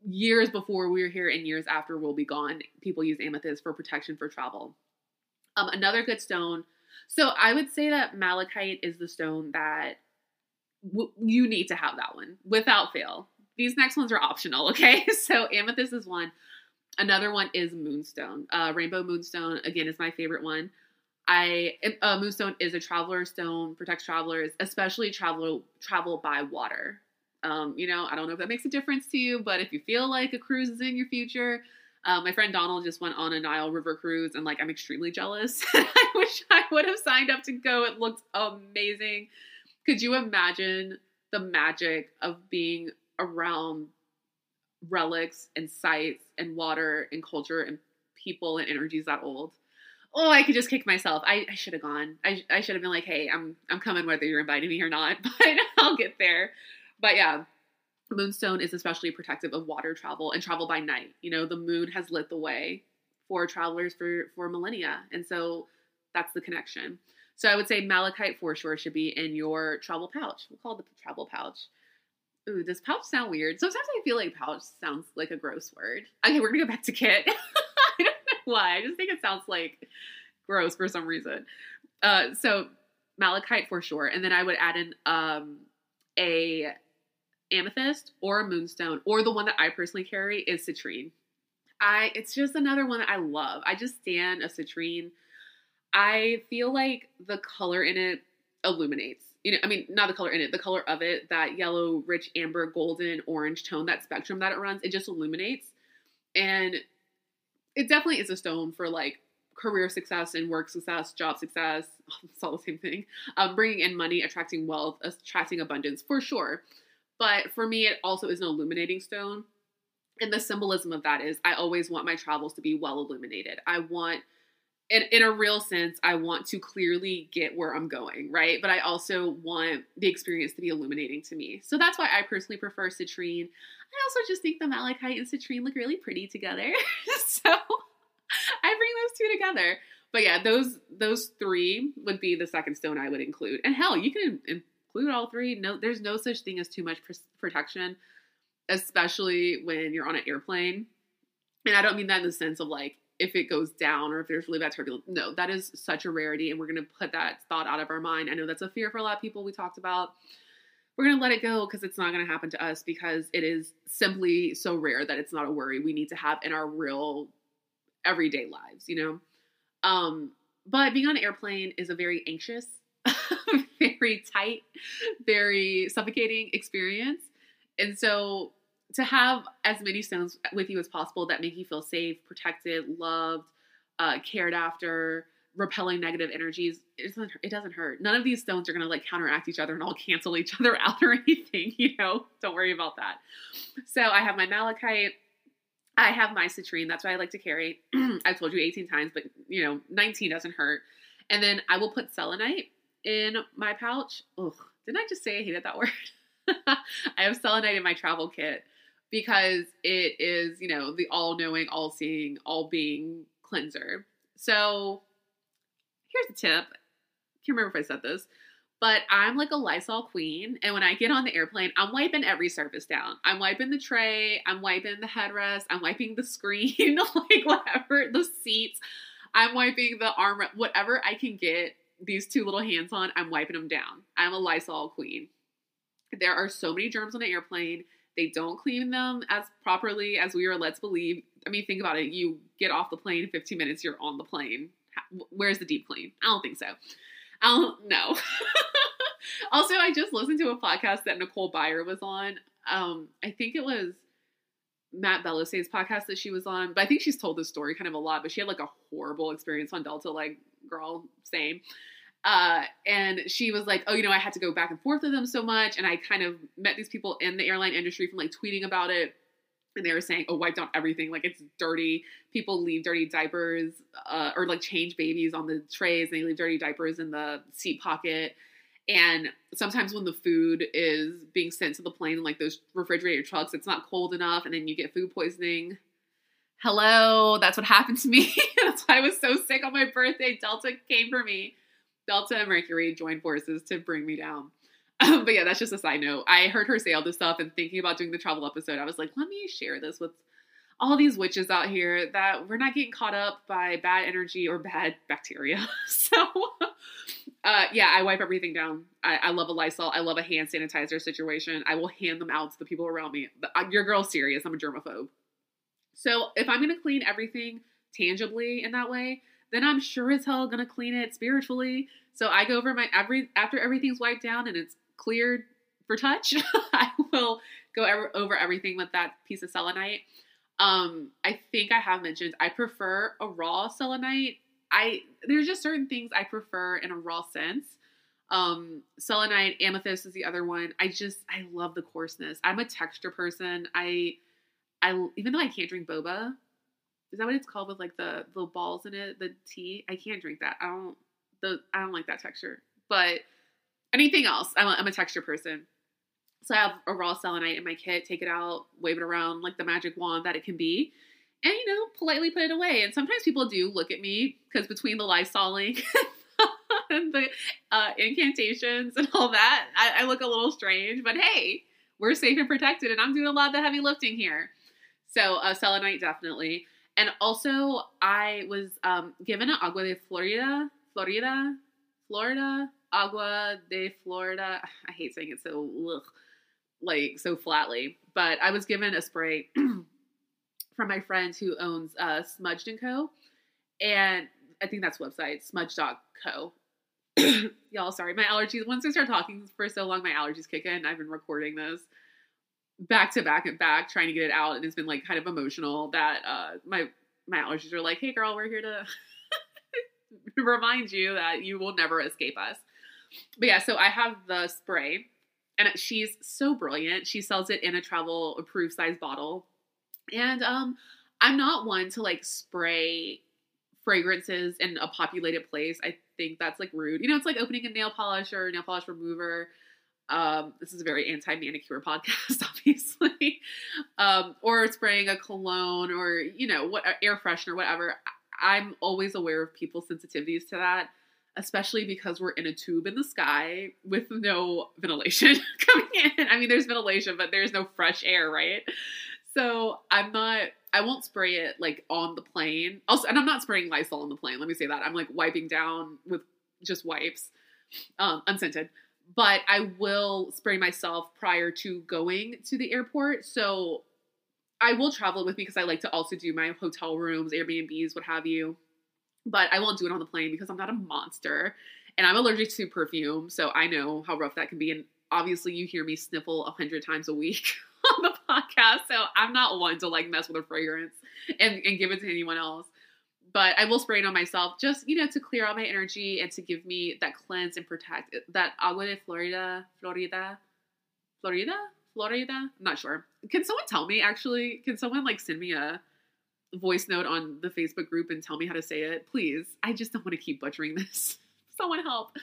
years before we were here and years after we'll be gone. People use amethyst for protection for travel. Another good stone. So I would say that malachite is the stone that you need to have that one without fail. These next ones are optional, okay? So amethyst is one. Another one is moonstone. Rainbow moonstone, again, is my favorite one. Moonstone is a traveler stone, protects travelers, especially travel by water. I don't know if that makes a difference to you, but if you feel like a cruise is in your future... my friend Donald just went on a Nile River cruise, and I'm extremely jealous. I wish I would have signed up to go. It looked amazing. Could you imagine the magic of being around relics and sights and water and culture and people and energies that old? Oh, I could just kick myself. I should have gone. I should have been like, hey, I'm coming whether you're inviting me or not, but I'll get there. But yeah. Moonstone is especially protective of water travel and travel by night. The moon has lit the way for travelers for millennia. And so that's the connection. So I would say malachite for sure should be in your travel pouch. We'll call it the travel pouch. Ooh, does pouch sound weird? Sometimes I feel like pouch sounds like a gross word. Okay, we're going to go back to kit. I don't know why. I just think it sounds like gross for some reason. So malachite for sure. And then I would add in a amethyst or a moonstone, or the one that I personally carry is citrine. It's just another one that I love. I just stand a citrine. I feel like the color in it illuminates, not the color in it, the color of it, that yellow, rich, amber, golden, orange tone, that spectrum that it runs, it just illuminates. And it definitely is a stone for career success and work success, job success. It's all the same thing. Bringing in money, attracting wealth, attracting abundance for sure. But for me, it also is an illuminating stone. And the symbolism of that is I always want my travels to be well illuminated. I want, in a real sense, I want to clearly get where I'm going, right? But I also want the experience to be illuminating to me. So that's why I personally prefer citrine. I also just think the malachite and citrine look really pretty together. So I bring those two together. But yeah, those three would be the second stone I would include. And hell, you can include all three. No, there's no such thing as too much protection, especially when you're on an airplane. And I don't mean that in the sense of if it goes down or if there's really bad turbulence. No, that is such a rarity, and we're going to put that thought out of our mind. I know that's a fear for a lot of people we talked about. We're going to let it go because it's not going to happen to us, because it is simply so rare that it's not a worry we need to have in our real everyday lives, But being on an airplane is a very anxious, very tight, very suffocating experience. And so to have as many stones with you as possible that make you feel safe, protected, loved, cared after, repelling negative energies, it doesn't hurt. None of these stones are going to counteract each other and all cancel each other out or anything, Don't worry about that. So I have my malachite. I have my citrine. That's what I like to carry. I've told you 18 times, but 19 doesn't hurt. And then I will put selenite in my pouch. Ugh, didn't I just say I hated that word? I have selenite in my travel kit because it is, the all-knowing, all-seeing, all-being cleanser. So here's a tip. can't remember if I said this, but I'm like a Lysol queen. And when I get on the airplane, I'm wiping every surface down. I'm wiping the tray. I'm wiping the headrest. I'm wiping the screen, like whatever, the seats. I'm wiping the armrest, whatever I can get these two little hands on, I'm wiping them down. I'm a Lysol queen. There are so many germs on an airplane. They don't clean them as properly as we are, let's believe. I mean, think about it. You get off the plane in 15 minutes, you're on the plane. Where's the deep clean? I don't think so. I don't know. Also, I just listened to a podcast that Nicole Byer was on. I think it was Matt Bellassay's podcast that she was on, but I think she's told this story kind of a lot, but she had like a horrible experience on Delta, like girl, same. And she was like, oh, you know, I had to go back and forth with them so much. And I kind of met these people in the airline industry from like tweeting about it. And they were saying, oh, wipe down everything. Like it's dirty. People leave dirty diapers, or like change babies on the trays. And they leave dirty diapers in the seat pocket. And sometimes when the food is being sent to the plane, like those refrigerator trucks, it's not cold enough. And then you get food poisoning. Hello. That's what happened to me. That's why I was so sick on my birthday. Delta came for me. Delta and Mercury joined forces to bring me down. But yeah, that's just a side note. I heard her say all this stuff and thinking about doing the travel episode, I was like, let me share this with all these witches out here that we're not getting caught up by bad energy or bad bacteria. So yeah, I wipe everything down. I love a Lysol. I love a hand sanitizer situation. I will hand them out to the people around me. Your girl's serious. I'm a germaphobe. So if I'm going to clean everything tangibly in that way, then I'm sure as hell going to clean it spiritually. So I go over after everything's wiped down and it's cleared for touch, I will go over everything with that piece of selenite. I think I have mentioned, I prefer a raw selenite. There's just certain things I prefer in a raw sense. Selenite, amethyst is the other one. I love the coarseness. I'm a texture person. I even though I can't drink boba, is that what it's called with like the little balls in it, the tea? I can't drink that. I don't like that texture. But anything else, I'm a texture person. So I have a raw selenite in my kit, take it out, wave it around like the magic wand that it can be. And, you know, politely put it away. And sometimes people do look at me because between the Lysoling and the incantations and all that, I look a little strange. But hey, we're safe and protected and I'm doing a lot of the heavy lifting here. So selenite definitely. And also, I was given an Agua de Florida, Agua de Florida. I hate saying it so, like, so flatly. But I was given a spray from my friend who owns Smudged & Co. And I think that's the website, smudge.co. Y'all, sorry, my allergies. Once I start talking for so long, my allergies kick in. I've been recording this back to back trying to get it out, and it's been like kind of emotional that my allergies are like, hey girl, we're here to remind you that you will never escape us. But yeah, so I have the spray and she's so brilliant. She sells it in a travel approved size bottle, and I'm not one to like spray fragrances in a populated place. I think that's like rude. You know, it's like opening a nail polish or nail polish remover. This is a very anti-manicure podcast, obviously, or spraying a cologne or, you know, what air freshener, whatever. I'm always aware of people's sensitivities to that, especially because we're in a tube in the sky with no ventilation coming in. I mean, there's ventilation, but there's no fresh air, right? So I won't spray it like on the plane. Also, and I'm not spraying Lysol on the plane. Let me say that. I'm like wiping down with just wipes, unscented. But I will spray myself prior to going to the airport. So I will travel with me because I like to also do my hotel rooms, Airbnbs, what have you. But I won't do it on the plane because I'm not a monster. And I'm allergic to perfume. So I know how rough that can be. And obviously you hear me sniffle 100 times a week on the podcast. So I'm not one to like mess with a fragrance and give it to anyone else. But I will spray it on myself just, you know, to clear out my energy and to give me that cleanse and protect. That Agua de Florida? I'm not sure. Can someone tell me, actually? Can someone, like, send me a voice note on the Facebook group and tell me how to say it? Please. I just don't want to keep butchering this. Someone help.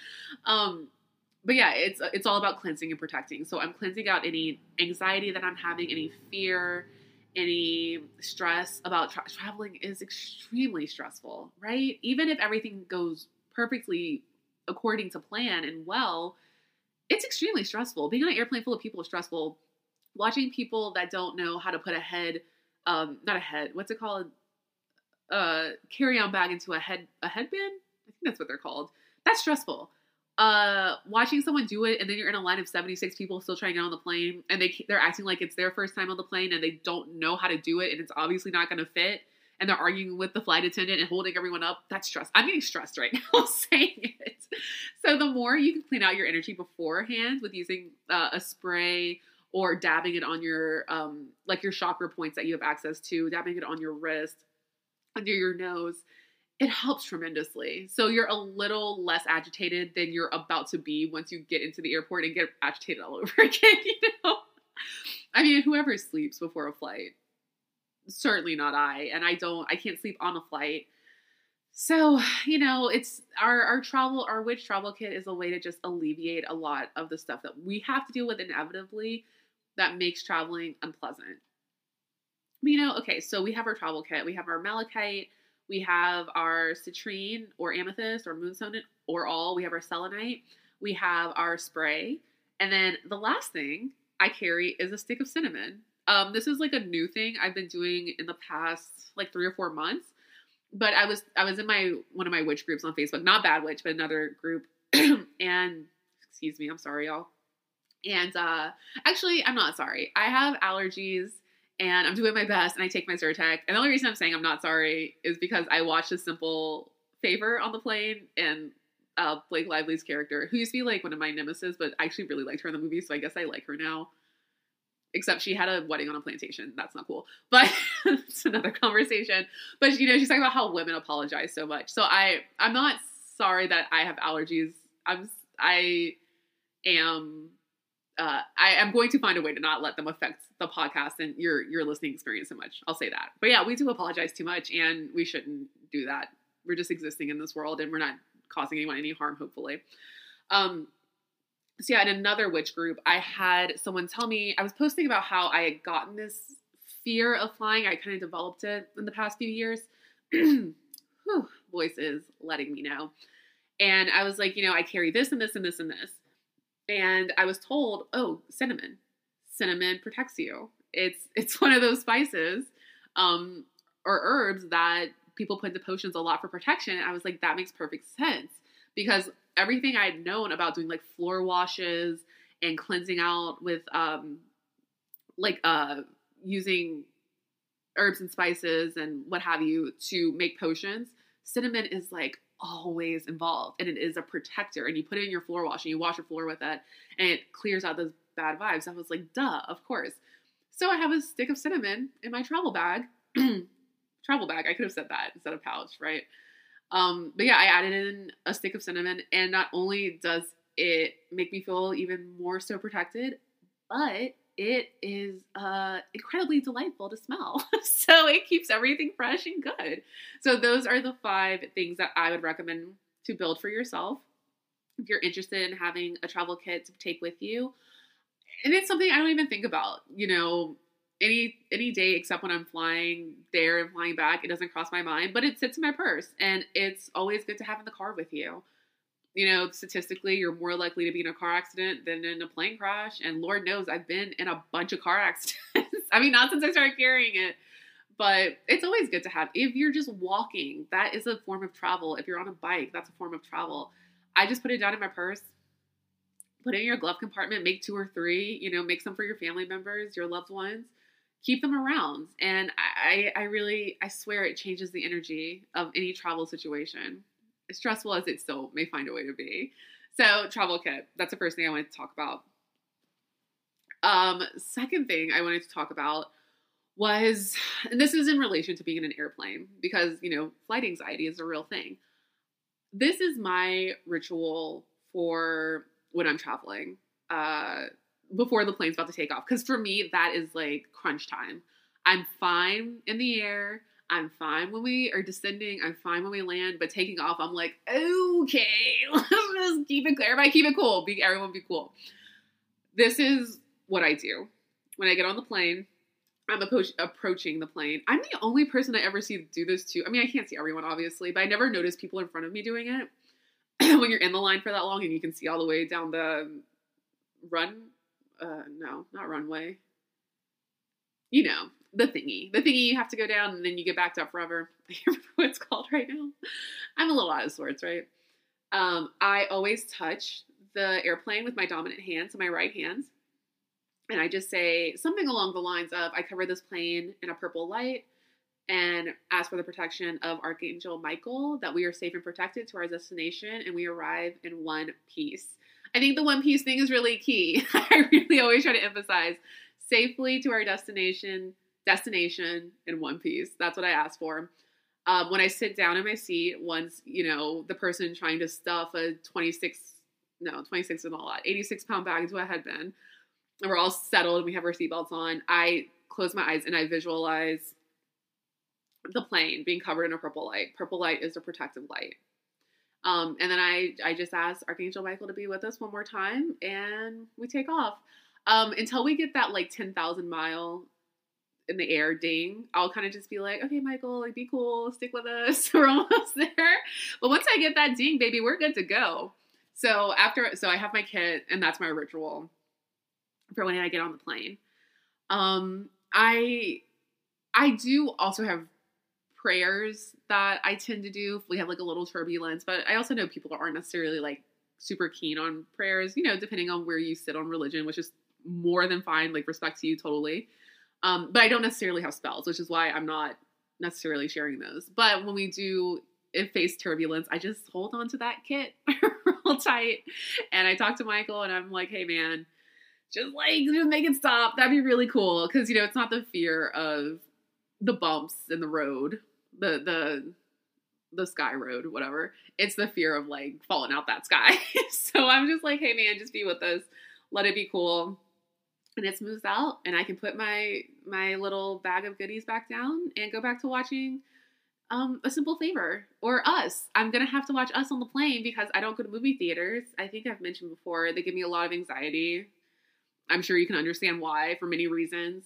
But yeah, it's all about cleansing and protecting. So I'm cleansing out any anxiety that I'm having, any fear, any stress about traveling is extremely stressful, right? Even if everything goes perfectly according to plan and well, it's extremely stressful. Being on an airplane full of people is stressful. Watching people that don't know how to put a head, not a head, what's it called? Carry-on bag into a headband? I think that's what they're called. That's stressful. Watching someone do it and then you're in a line of 76 people still trying to get on the plane and they're acting like it's their first time on the plane and they don't know how to do it and it's obviously not going to fit and they're arguing with the flight attendant and holding everyone up. That's stress. I'm getting stressed right now saying it. So the more you can clean out your energy beforehand with using a spray or dabbing it on your, like your chakra points that you have access to, dabbing it on your wrist, under your nose, it helps tremendously. So you're a little less agitated than you're about to be once you get into the airport and get agitated all over again, you know? I mean, whoever sleeps before a flight, certainly not I. And I can't sleep on a flight. So, you know, it's our witch travel kit is a way to just alleviate a lot of the stuff that we have to deal with inevitably that makes traveling unpleasant. You know, okay, so we have our travel kit. We have our malachite. We have our citrine or amethyst or moonstone or all. We have our selenite. We have our spray. And then the last thing I carry is a stick of cinnamon. This is like a new thing I've been doing in the past like 3 or 4 months. But I was in one of my witch groups on Facebook. Not Bad Witch, but another group. And, excuse me, I'm sorry, y'all. And actually, I'm not sorry. I have allergies. And I'm doing my best, and I take my Zyrtec. And the only reason I'm saying I'm not sorry is because I watched A Simple Favor on the plane, and Blake Lively's character, who used to be, like, one of my nemesis, but I actually really liked her in the movie, so I guess I like her now. Except she had a wedding on a plantation. That's not cool. But it's another conversation. But, you know, she's talking about how women apologize so much. So I'm not sorry that I have allergies. I am going to find a way to not let them affect the podcast and your listening experience so much. I'll say that. But yeah, we do apologize too much and we shouldn't do that. We're just existing in this world and we're not causing anyone any harm, hopefully. So yeah, in another witch group, I had someone tell me, I was posting about how I had gotten this fear of flying. I kind of developed it in the past few years. Whew, voice is letting me know. And I was like, you know, I carry this and this and this and this. And I was told, oh, cinnamon. Cinnamon protects you. It's one of those spices or herbs that people put into potions a lot for protection. And I was like, that makes perfect sense. Because everything I had known about doing like floor washes and cleansing out with using herbs and spices and what have you to make potions, cinnamon is like always involved, and it is a protector, and you put it in your floor wash and you wash your floor with it and it clears out those bad vibes. I was like, duh, of course. So I have a stick of cinnamon in my travel bag. Travel bag. I could have said that instead of pouch, right? But yeah, I added in a stick of cinnamon, and not only does it make me feel even more so protected, but it is incredibly delightful to smell. So it keeps everything fresh and good. So those are the 5 things that I would recommend to build for yourself if you're interested in having a travel kit to take with you. And it's something I don't even think about, you know, any day except when I'm flying there and flying back. It doesn't cross my mind, but it sits in my purse, and it's always good to have in the car with you. You know, statistically, you're more likely to be in a car accident than in a plane crash. And Lord knows I've been in a bunch of car accidents. I mean, not since I started carrying it, but it's always good to have. If you're just walking, that is a form of travel. If you're on a bike, that's a form of travel. I just put it down in my purse, put it in your glove compartment, make 2 or 3, you know, make some for your family members, your loved ones, keep them around. And I swear it changes the energy of any travel situation. As stressful as it still may find a way to be. So travel kit, that's the first thing I wanted to talk about. Second thing I wanted to talk about was, and this is in relation to being in an airplane because, you know, flight anxiety is a real thing. This is my ritual for when I'm traveling, before the plane's about to take off. Cause for me, that is like crunch time. I'm fine in the air. I'm fine when we are descending. I'm fine when we land, but taking off, I'm like, okay, let's just keep it clear. Everybody keep it cool. Everyone be cool. This is what I do. When I get on the plane, I'm approaching the plane. I'm the only person I ever see do this to. I mean, I can't see everyone, obviously, but I never notice people in front of me doing it. when you're in the line for that long and you can see all the way down the runway. You know, the thingy you have to go down and then you get backed up forever. I can't remember what it's called right now. I'm a little out of sorts, right? I always touch the airplane with my dominant hand, so my right hand. And I just say something along the lines of, I cover this plane in a purple light and ask for the protection of Archangel Michael, that we are safe and protected to our destination and we arrive in one piece. I think the one piece thing is really key. I really always try to emphasize safely to our destination in one piece. That's what I ask for. When I sit down in my seat, once, you know, the person trying to stuff a 86-pound bag into a headband, and we're all settled and we have our seatbelts on, I close my eyes and I visualize the plane being covered in a purple light. Purple light is a protective light. And then I just ask Archangel Michael to be with us one more time and we take off. Until we get that like 10,000 mile in the air ding, I'll kind of just be like, okay, Michael, like be cool, stick with us. We're almost there. But once I get that ding, baby, we're good to go. So I have my kit and that's my ritual for when I get on the plane. I do also have prayers that I tend to do if we have like a little turbulence, but I also know people aren't necessarily like super keen on prayers, you know, depending on where you sit on religion, which is more than fine, like respect to you totally. But I don't necessarily have spells, which is why I'm not necessarily sharing those. But when we do face turbulence, I just hold on to that kit real tight. And I talk to Michael and I'm like, hey man, just make it stop. That'd be really cool. Cause you know, it's not the fear of the bumps in the road, the sky road, whatever. It's the fear of like falling out that sky. So I'm just like, hey man, just be with us. Let it be cool. And it smooths out and I can put my little bag of goodies back down and go back to watching A Simple Favor or Us. I'm going to have to watch Us on the plane because I don't go to movie theaters. I think I've mentioned before, they give me a lot of anxiety. I'm sure you can understand why for many reasons.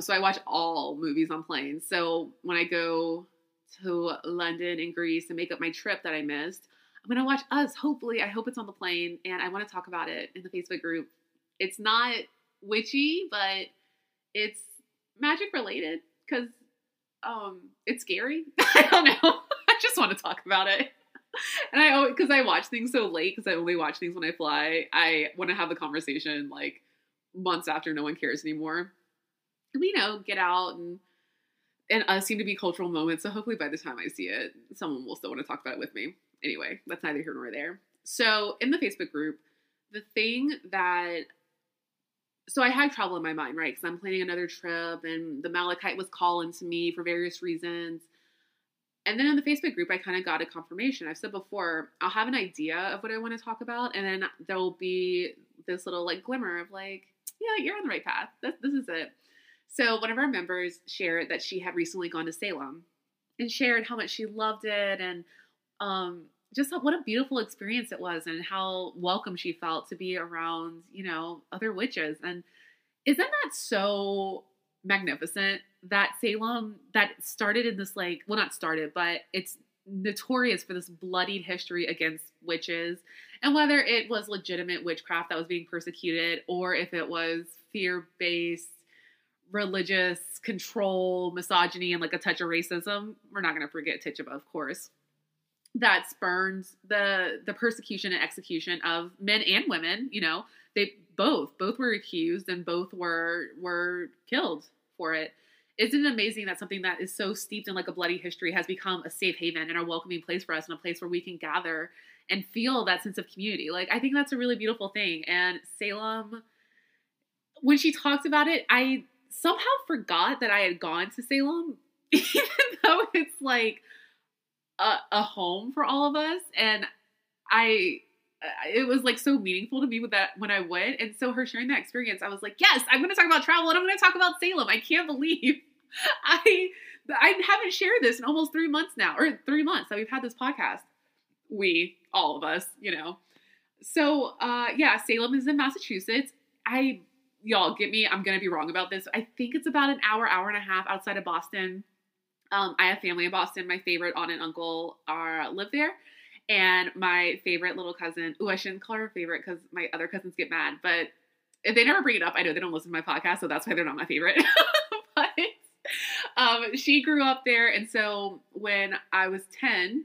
So I watch all movies on planes. So when I go to London and Greece and make up my trip that I missed, I'm going to watch Us. Hopefully, I hope it's on the plane and I want to talk about it in the Facebook group. It's not witchy, but it's magic related because it's scary. I don't know. I just want to talk about it. And I always, because I watch things so late, because I only watch things when I fly, I want to have the conversation like months after no one cares anymore. We, you know, get out and Us seem to be cultural moments. So hopefully by the time I see it, someone will still want to talk about it with me. Anyway, that's neither here nor there. So in the Facebook group, so I had travel in my mind, right? Because I'm planning another trip and the Malachite was calling to me for various reasons. And then in the Facebook group, I kind of got a confirmation. I've said before, I'll have an idea of what I want to talk about. And then there'll be this little like glimmer of like, yeah, you're on the right path. This is it. So one of our members shared that she had recently gone to Salem and shared how much she loved it and just what a beautiful experience it was and how welcome she felt to be around, you know, other witches. And isn't that so magnificent that Salem, that started in this like, well, not started, but it's notorious for this bloodied history against witches. And whether it was legitimate witchcraft that was being persecuted or if it was fear-based, religious control, misogyny, and like a touch of racism. We're not going to forget Tituba, of course. That spurned the persecution and execution of men and women. You know, they both were accused and both were killed for it. Isn't it amazing that something that is so steeped in like a bloody history has become a safe haven and a welcoming place for us and a place where we can gather and feel that sense of community? Like, I think that's a really beautiful thing. And Salem, when she talked about it, I somehow forgot that I had gone to Salem, even though it's like a home for all of us. And it was like so meaningful to me with that when I went. And so her sharing that experience, I was like, yes, I'm going to talk about travel and I'm going to talk about Salem. I can't believe I haven't shared this in almost 3 months now, or 3 months that we've had this podcast. We, all of us, you know. So, yeah, Salem is in Massachusetts. Y'all get me. I'm going to be wrong about this. I think it's about an hour and a half outside of Boston. I have family in Boston. My favorite aunt and uncle live there. And my favorite little cousin, I shouldn't call her favorite because my other cousins get mad, but if they never bring it up, I know they don't listen to my podcast, so that's why they're not my favorite. But she grew up there, and so when I was 10,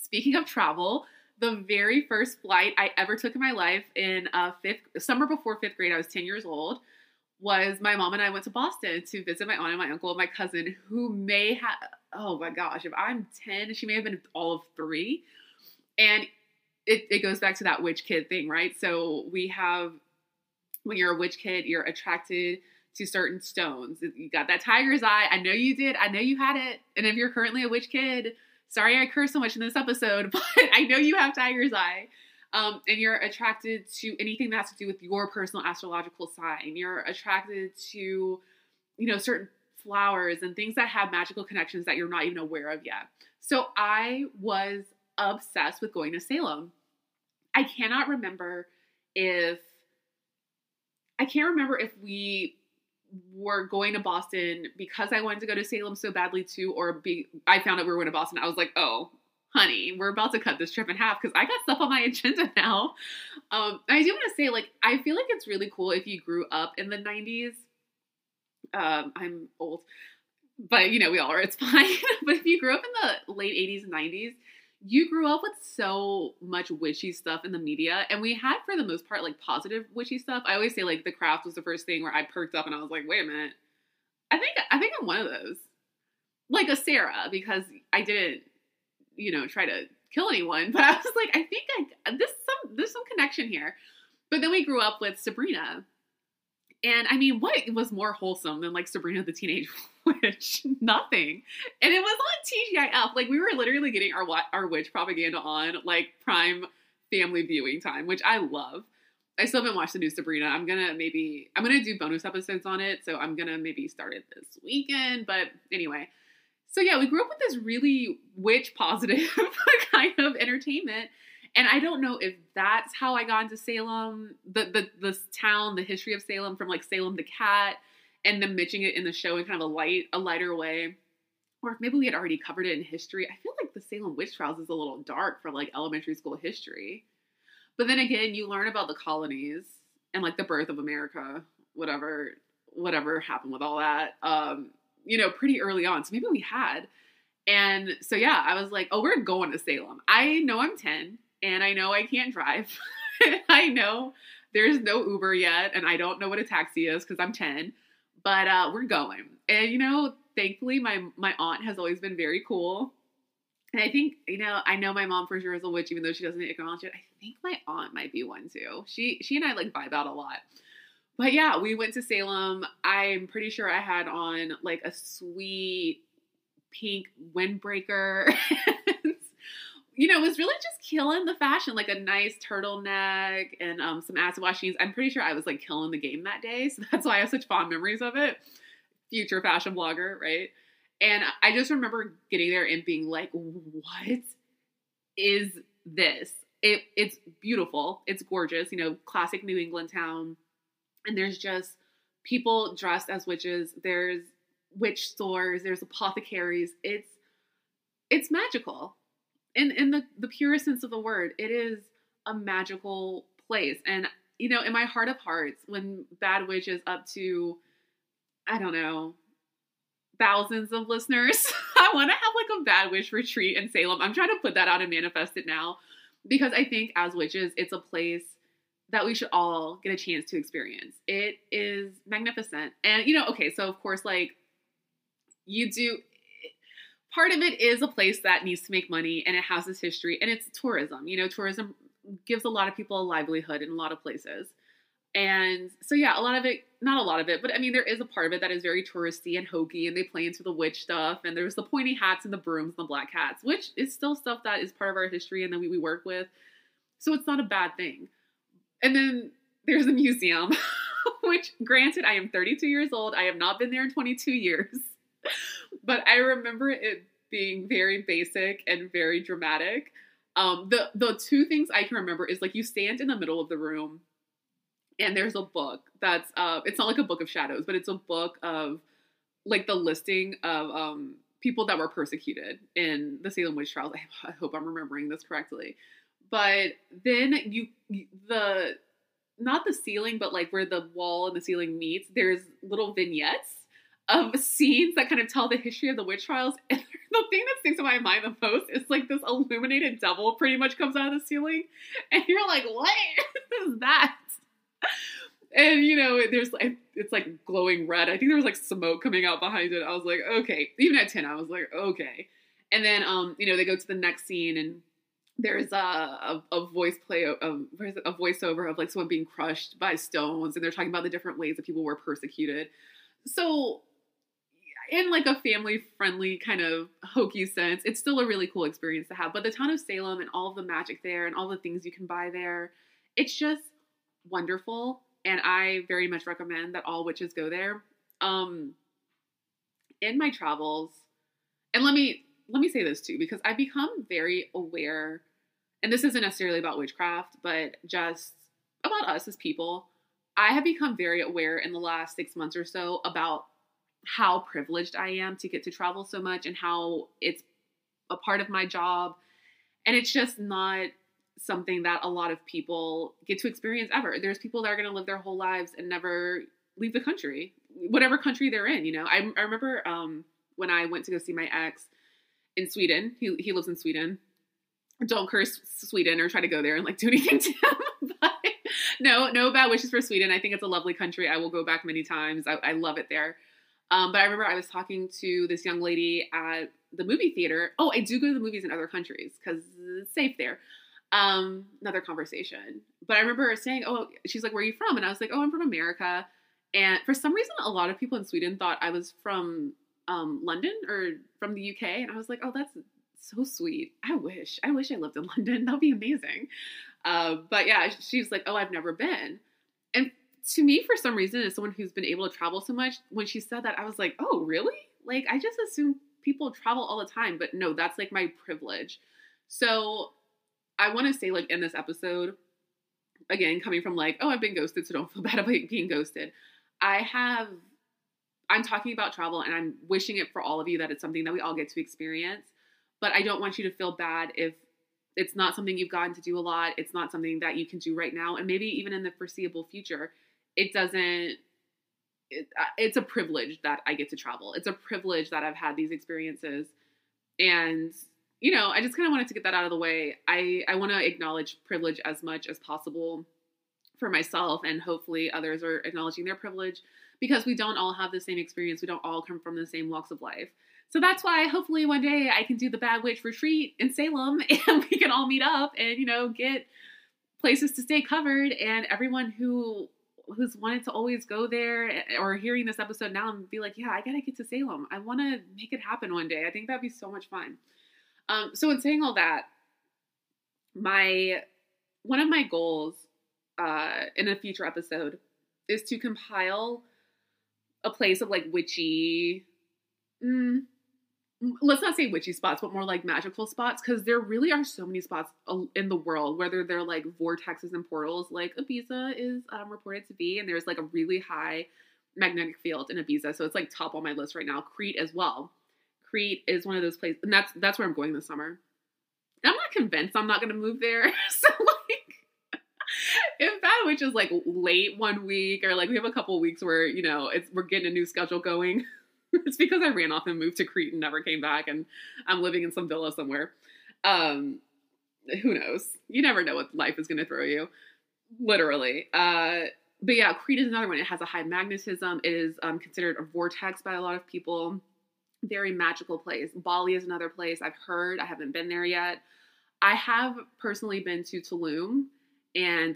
speaking of travel, the very first flight I ever took in my life in summer before fifth grade, I was 10 years old, was my mom and I went to Boston to visit my aunt and my uncle and my cousin, who may have, oh my gosh, if I'm 10, she may have been all of 3. And it goes back to that witch kid thing, right? So we have, when you're a witch kid, you're attracted to certain stones. You got that tiger's eye. I know you did. I know you had it. And if you're currently a witch kid, sorry I curse so much in this episode, but I know you have tiger's eye. And you're attracted to anything that has to do with your personal astrological sign. You're attracted to, certain flowers and things that have magical connections that you're not even aware of yet. So I was obsessed with going to Salem. I can't remember if we were going to Boston because I wanted to go to Salem so badly too, I found out we were going to Boston. I was like, oh, honey, we're about to cut this trip in half because I got stuff on my agenda now. I do want to say, I feel like it's really cool if you grew up in the 90s. I'm old, but we all are. It's fine. But if you grew up in the late 80s and 90s, you grew up with so much witchy stuff in the media, and we had, for the most part, positive witchy stuff. I always say, The Craft was the first thing where I perked up and I was like, wait a minute, I think I'm one of those, a Sarah, because I didn't, try to kill anyone, but I was like, I think there's some connection here. But then we grew up with Sabrina, and what was more wholesome than Sabrina the Teenage Witch? Nothing. And it was on TGIF. We were literally getting our witch propaganda on prime family viewing time, which I love. I still haven't watched the new Sabrina. I'm gonna do bonus episodes on it. So I'm gonna maybe start it this weekend. But anyway, so yeah, we grew up with this really witch positive kind of entertainment. And I don't know if that's how I got into Salem, the town, the history of Salem, from Salem the Cat, and them mentioning it in the show in kind of a lighter way. Or if maybe we had already covered it in history. I feel like the Salem Witch Trials is a little dark for elementary school history. But then again, you learn about the colonies and the birth of America, whatever happened with all that, pretty early on. So maybe we had. And so yeah, I was like, oh, we're going to Salem. I know I'm 10. And I know I can't drive. I know there's no Uber yet. And I don't know what a taxi is because I'm 10. But we're going. And, thankfully, my aunt has always been very cool. And I think, I know my mom for sure is a witch, even though she doesn't acknowledge it. I think my aunt might be one, too. She and I, vibe out a lot. But, yeah, we went to Salem. I'm pretty sure I had on, a sweet pink windbreaker. It was really just killing the fashion, a nice turtleneck and some acid wash jeans. I'm pretty sure I was killing the game that day. So that's why I have such fond memories of it. Future fashion blogger, right? And I just remember getting there and being like, what is this? It's beautiful. It's gorgeous. Classic New England town. And there's just people dressed as witches. There's witch stores. There's apothecaries. It's magical. In the purest sense of the word, it is a magical place. And, in my heart of hearts, when Bad Witch is up to, I don't know, thousands of listeners, I want to have a Bad Witch retreat in Salem. I'm trying to put that out and manifest it now, because I think as witches, it's a place that we should all get a chance to experience. It is magnificent. And, okay, so of course, you do... Part of it is a place that needs to make money, and it has this history, and it's tourism. Tourism gives a lot of people a livelihood in a lot of places. And so, yeah, not a lot of it, but there is a part of it that is very touristy and hokey, and they play into the witch stuff, and there's the pointy hats and the brooms and the black hats, which is still stuff that is part of our history and that we work with. So it's not a bad thing. And then there's the museum, which, granted, I am 32 years old. I have not been there in 22 years. But I remember it being very basic and very dramatic. The two things I can remember is you stand in the middle of the room and there's a book that's, it's not a book of shadows, but it's a book of the listing of people that were persecuted in the Salem witch trials. I hope I'm remembering this correctly. But then not the ceiling, but like where the wall and the ceiling meets, there's little vignettes of scenes that kind of tell the history of the witch trials. And the thing that sticks in my mind the most is like this illuminated devil pretty much comes out of the ceiling. And you're like, what is that? And, you know, it's like glowing red. I think there was like smoke coming out behind it. I was like, okay. Even at 10, I was like, okay. And then, you know, they go to the next scene and there's a voice play, a voiceover of like someone being crushed by stones. And they're talking about the different ways that people were persecuted. So in like a family friendly kind of hokey sense, it's still a really cool experience to have. But the town of Salem and all of the magic there and all the things you can buy there, it's just wonderful. And I very much recommend that all witches go there. In my travels, and let me say this too, because I've become very aware, and this isn't necessarily about witchcraft, but just about us as people. I have become very aware in the last 6 months or so about how privileged I am to get to travel so much and how it's a part of my job. And it's just not something that a lot of people get to experience ever. There's people that are going to live their whole lives and never leave the country, whatever country they're in, you know. I remember when I went to go see my ex in Sweden. He lives in Sweden. Don't curse Sweden or try to go there and like do anything to him. But no bad wishes for Sweden. I think it's a lovely country. I will go back many times. I love it there. But I remember I was talking to this young lady at the movie theater. Oh, I do go to the movies in other countries because it's safe there. Another conversation, but I remember her saying, oh, she's like, where are you from? And I was like, oh, I'm from America. And for some reason, a lot of people in Sweden thought I was from, London or from the UK. And I was like, oh, that's so sweet. I wish I lived in London. That'd be amazing. But yeah, she's like, oh, I've never been. And to me, for some reason, as someone who's been able to travel so much, when she said that, I was like, oh, really? Like, I just assume people travel all the time, but no, that's like my privilege. So I want to say, like, in this episode, again, coming from like, oh, I've been ghosted, so don't feel bad about being ghosted. I'm talking about travel and I'm wishing it for all of you that it's something that we all get to experience, but I don't want you to feel bad if it's not something you've gotten to do a lot. It's not something that you can do right now. And maybe even in the foreseeable future, it's a privilege that I get to travel. It's a privilege that I've had these experiences. And you know, I just kind of wanted to get that out of the way. I want to acknowledge privilege as much as possible for myself, and hopefully others are acknowledging their privilege, because we don't all have the same experience. We don't all come from the same walks of life. So that's why hopefully one day I can do the Bad Witch retreat in Salem and we can all meet up and, you know, get places to stay covered. And everyone who's wanted to always go there or hearing this episode now and be like, yeah, I got to get to Salem. I want to make it happen one day. I think that'd be so much fun. So in saying all that, one of my goals, in a future episode is to compile a place of like witchy, let's not say witchy spots, but more like magical spots. 'Cause there really are so many spots in the world, whether they're like vortexes and portals, like Ibiza is reported to be, and there's like a really high magnetic field in Ibiza. So it's like top on my list right now. Crete as well. Crete is one of those places, and that's where I'm going this summer. I'm not convinced I'm not going to move there. So like, if Bad Witch is like late one week, or like we have a couple weeks where, you know, we're getting a new schedule going, it's because I ran off and moved to Crete and never came back, and I'm living in some villa somewhere. Who knows? You never know what life is going to throw you, literally. But yeah, Crete is another one. It has a high magnetism. It is considered a vortex by a lot of people. Very magical place. Bali is another place I've heard. I haven't been there yet. I have personally been to Tulum. And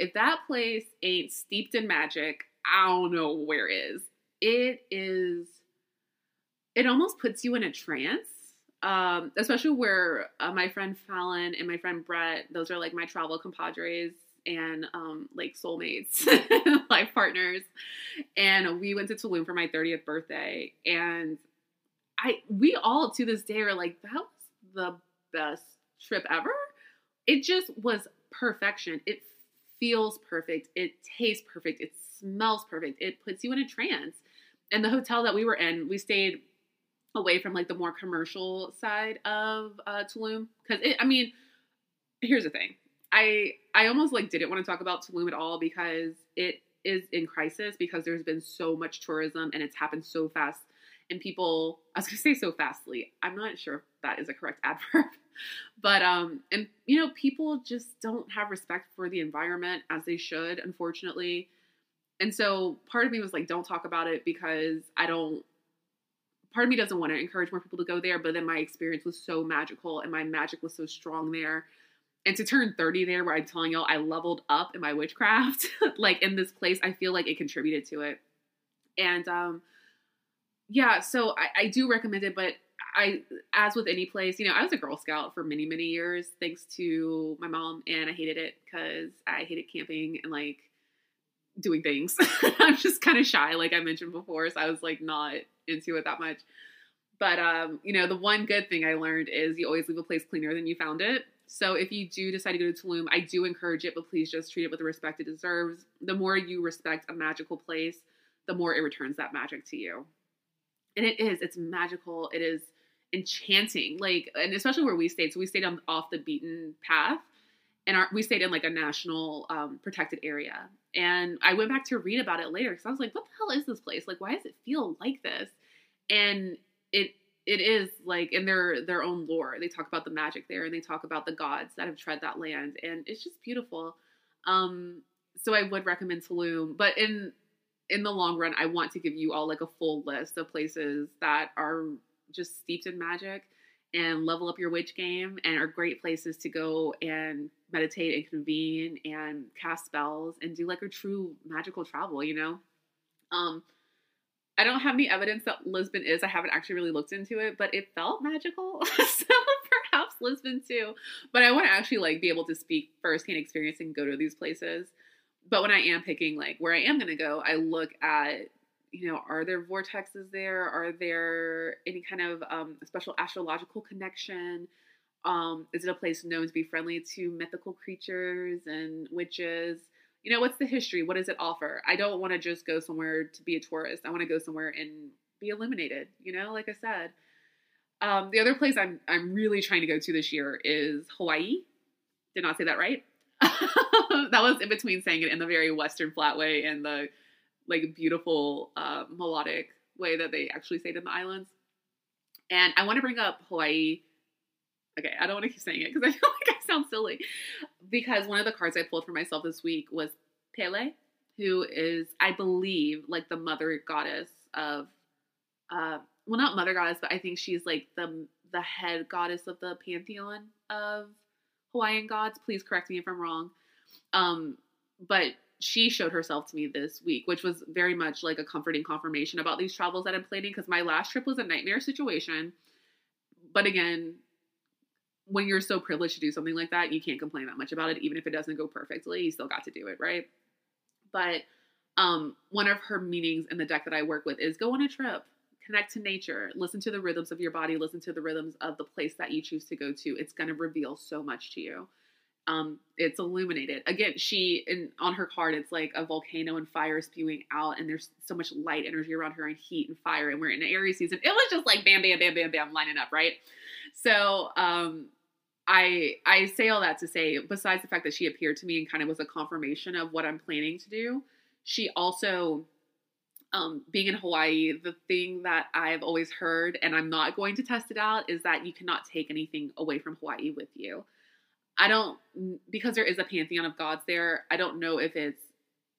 if that place ain't steeped in magic, I don't know where is. It almost puts you in a trance, especially where my friend Fallon and my friend Brett, those are like my travel compadres and like soulmates, life partners. And we went to Tulum for my 30th birthday. And we all to this day are like, that was the best trip ever. It just was perfection. It feels perfect. It tastes perfect. It smells perfect. It puts you in a trance. And the hotel that we were in, we stayed away from like the more commercial side of Tulum. Because I mean, here's the thing. I almost like didn't want to talk about Tulum at all because it is in crisis because there's been so much tourism and it's happened so fast. And people, I was going to say so fastly. I'm not sure if that is a correct adverb. But, and you know, people just don't have respect for the environment as they should, unfortunately. And so part of me was like, don't talk about it because part of me doesn't want to encourage more people to go there. But then my experience was so magical and my magic was so strong there. And to turn 30 there, where I'm telling y'all, I leveled up in my witchcraft, like in this place, I feel like it contributed to it. And, yeah, so I do recommend it, but as with any place, you know, I was a Girl Scout for many, many years, thanks to my mom, and I hated it because I hated camping and like doing things. I'm just kind of shy, like I mentioned before, so I was like not into it that much. But, you know, the one good thing I learned is you always leave a place cleaner than you found it. So if you do decide to go to Tulum, I do encourage it, but please just treat it with the respect it deserves. The more you respect a magical place, the more it returns that magic to you. And it's magical. It is enchanting. Like, and especially where we stayed. So we stayed off the beaten path and we stayed in like a national protected area. And I went back to read about it later. Cause I was like, what the hell is this place? Like, why does it feel like this? And it is like in their own lore. They talk about the magic there and they talk about the gods that have tread that land. And it's just beautiful. So I would recommend Tulum, but in the long run, I want to give you all like a full list of places that are just steeped in magic and level up your witch game and are great places to go and meditate and convene and cast spells and do like a true magical travel, you know? I don't have any evidence that Lisbon is. I haven't actually really looked into it, but it felt magical. So perhaps Lisbon too. But I want to actually like be able to speak firsthand experience and go to these places. But when I am picking, like, where I am going to go, I look at, you know, are there vortexes there? Are there any kind of special astrological connection? Is it a place known to be friendly to mythical creatures and witches? You know, what's the history? What does it offer? I don't want to just go somewhere to be a tourist. I want to go somewhere and be illuminated, you know, like I said. The other place I'm really trying to go to this year is Hawaii. Did not say that right. That was in between saying it in the very Western flat way and the like beautiful melodic way that they actually say it in the islands. And I want to bring up Hawaii. Okay, I don't want to keep saying it because I feel like I sound silly. Because one of the cards I pulled for myself this week was Pele, who is, I believe, like the mother goddess of, well, not mother goddess, but I think she's like the head goddess of the pantheon of Hawaiian gods. Please correct me if I'm wrong. But she showed herself to me this week, which was very much like a comforting confirmation about these travels that I'm planning. Cause my last trip was a nightmare situation. But again, when you're so privileged to do something like that, you can't complain that much about it. Even if it doesn't go perfectly, you still got to do it. Right. But, one of her meanings in the deck that I work with is go on a trip, connect to nature, listen to the rhythms of your body, listen to the rhythms of the place that you choose to go to. It's going to reveal so much to you. It's illuminated. Again, on her card, it's like a volcano and fire spewing out and there's so much light energy around her and heat and fire. And we're in the Aries season. It was just like, bam, bam, bam, bam, bam, lining up. Right. So, I say all that to say, besides the fact that she appeared to me and kind of was a confirmation of what I'm planning to do, she also, being in Hawaii, the thing that I've always heard, and I'm not going to test it out, is that you cannot take anything away from Hawaii with you. Because there is a pantheon of gods there, I don't know if it's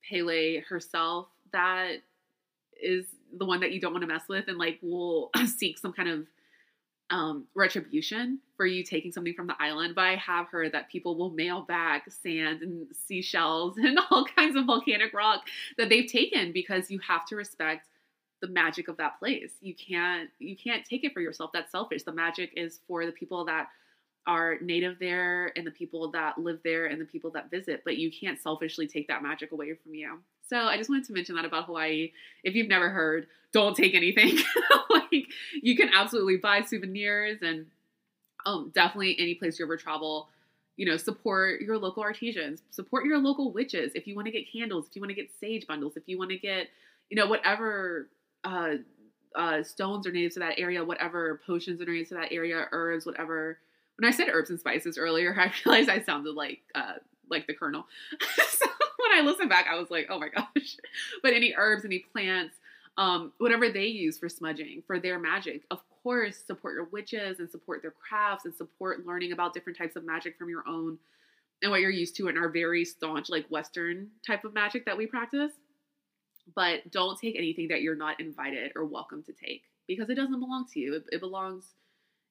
Pele herself that is the one that you don't want to mess with and like will seek some kind of retribution for you taking something from the island. But I have heard that people will mail back sand and seashells and all kinds of volcanic rock that they've taken because you have to respect the magic of that place. You can't take it for yourself. That's selfish. The magic is for the people that are native there and the people that live there and the people that visit, but you can't selfishly take that magic away from you. So I just wanted to mention that about Hawaii. If you've never heard, don't take anything. Like you can absolutely buy souvenirs and definitely any place you ever travel, you know, support your local artisans, support your local witches. If you want to get candles, if you want to get sage bundles, if you want to get, you know, whatever stones are native to that area, whatever potions are native to that area, herbs, whatever. When I said herbs and spices earlier, I realized I sounded like the Colonel. So when I listened back, I was like, oh my gosh. But any herbs, any plants, whatever they use for smudging, for their magic, of course, support your witches and support their crafts and support learning about different types of magic from your own and what you're used to in our very staunch, like Western type of magic that we practice. But don't take anything that you're not invited or welcome to take, because it doesn't belong to you. It belongs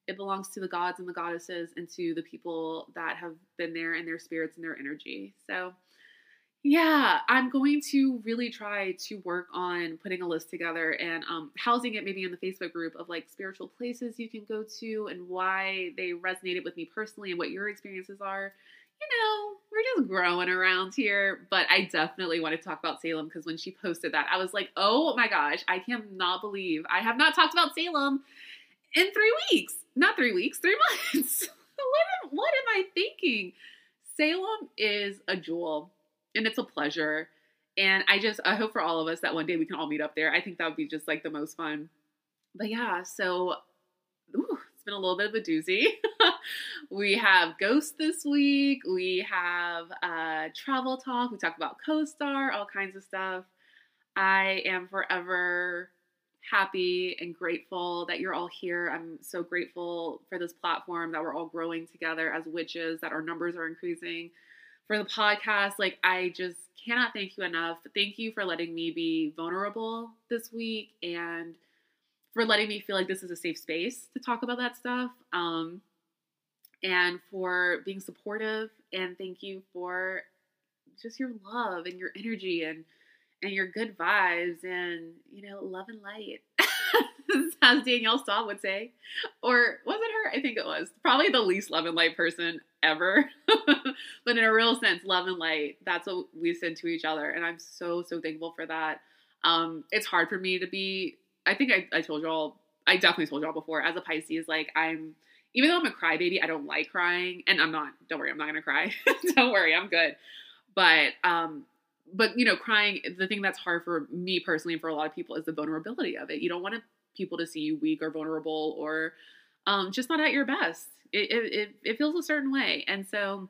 to the gods and the goddesses and to the people that have been there and their spirits and their energy. So yeah, I'm going to really try to work on putting a list together and housing it maybe in the Facebook group of like spiritual places you can go to and why they resonated with me personally and what your experiences are. You know, we're just growing around here, but I definitely want to talk about Salem, because when she posted that, I was like, oh my gosh, I cannot believe I have not talked about Salem in 3 weeks. Not 3 weeks, 3 months. What am I thinking? Salem is a jewel and it's a pleasure. And I hope for all of us that one day we can all meet up there. I think that would be just like the most fun. But yeah, so it's been a little bit of a doozy. We have ghosts this week. We have travel talk. We talk about Co-Star, all kinds of stuff. I am forever happy and grateful that you're all here. I'm so grateful for this platform, that we're all growing together as witches, that our numbers are increasing for the podcast. Like, I just cannot thank you enough. Thank you for letting me be vulnerable this week and for letting me feel like this is a safe space to talk about that stuff. And for being supportive, and thank you for just your love and your energy and your good vibes and, you know, love and light, as Danielle Stahl would say. Or was it her? I think it was. Probably the least love and light person ever. But in a real sense, love and light, that's what we send to each other. And I'm so, so thankful for that. It's hard for me to be, I think I definitely told y'all before, as a Pisces, like even though I'm a crybaby, I don't like crying, and don't worry, I'm not going to cry. Don't worry, I'm good. But you know, crying, the thing that's hard for me personally and for a lot of people is the vulnerability of it. You don't want people to see you weak or vulnerable or just not at your best. It feels a certain way. And so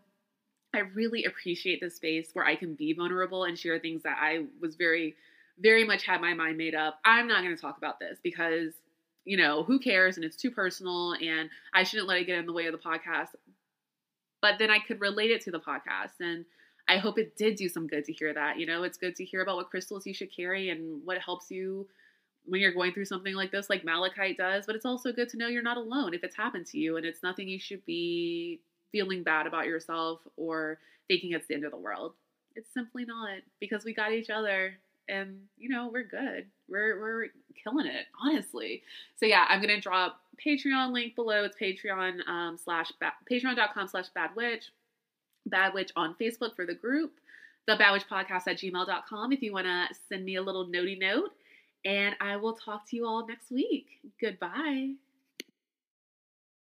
I really appreciate the space where I can be vulnerable and share things that I was very, very much had my mind made up. I'm not going to talk about this because, you know, who cares? And it's too personal and I shouldn't let it get in the way of the podcast. But then I could relate it to the podcast, and I hope it did do some good to hear that. You know, it's good to hear about what crystals you should carry and what helps you when you're going through something like this, like malachite does. But it's also good to know you're not alone if it's happened to you, and it's nothing you should be feeling bad about yourself or thinking it's the end of the world. It's simply not, because we got each other, and you know, we're good. We're killing it, honestly. So yeah, I'm gonna drop Patreon link below. It's patreon.com/badwitch. Bad Witch on Facebook for the group, the Bad Witch Podcast at gmail.com if you want to send me a little notey note, and I will talk to you all next week. Goodbye.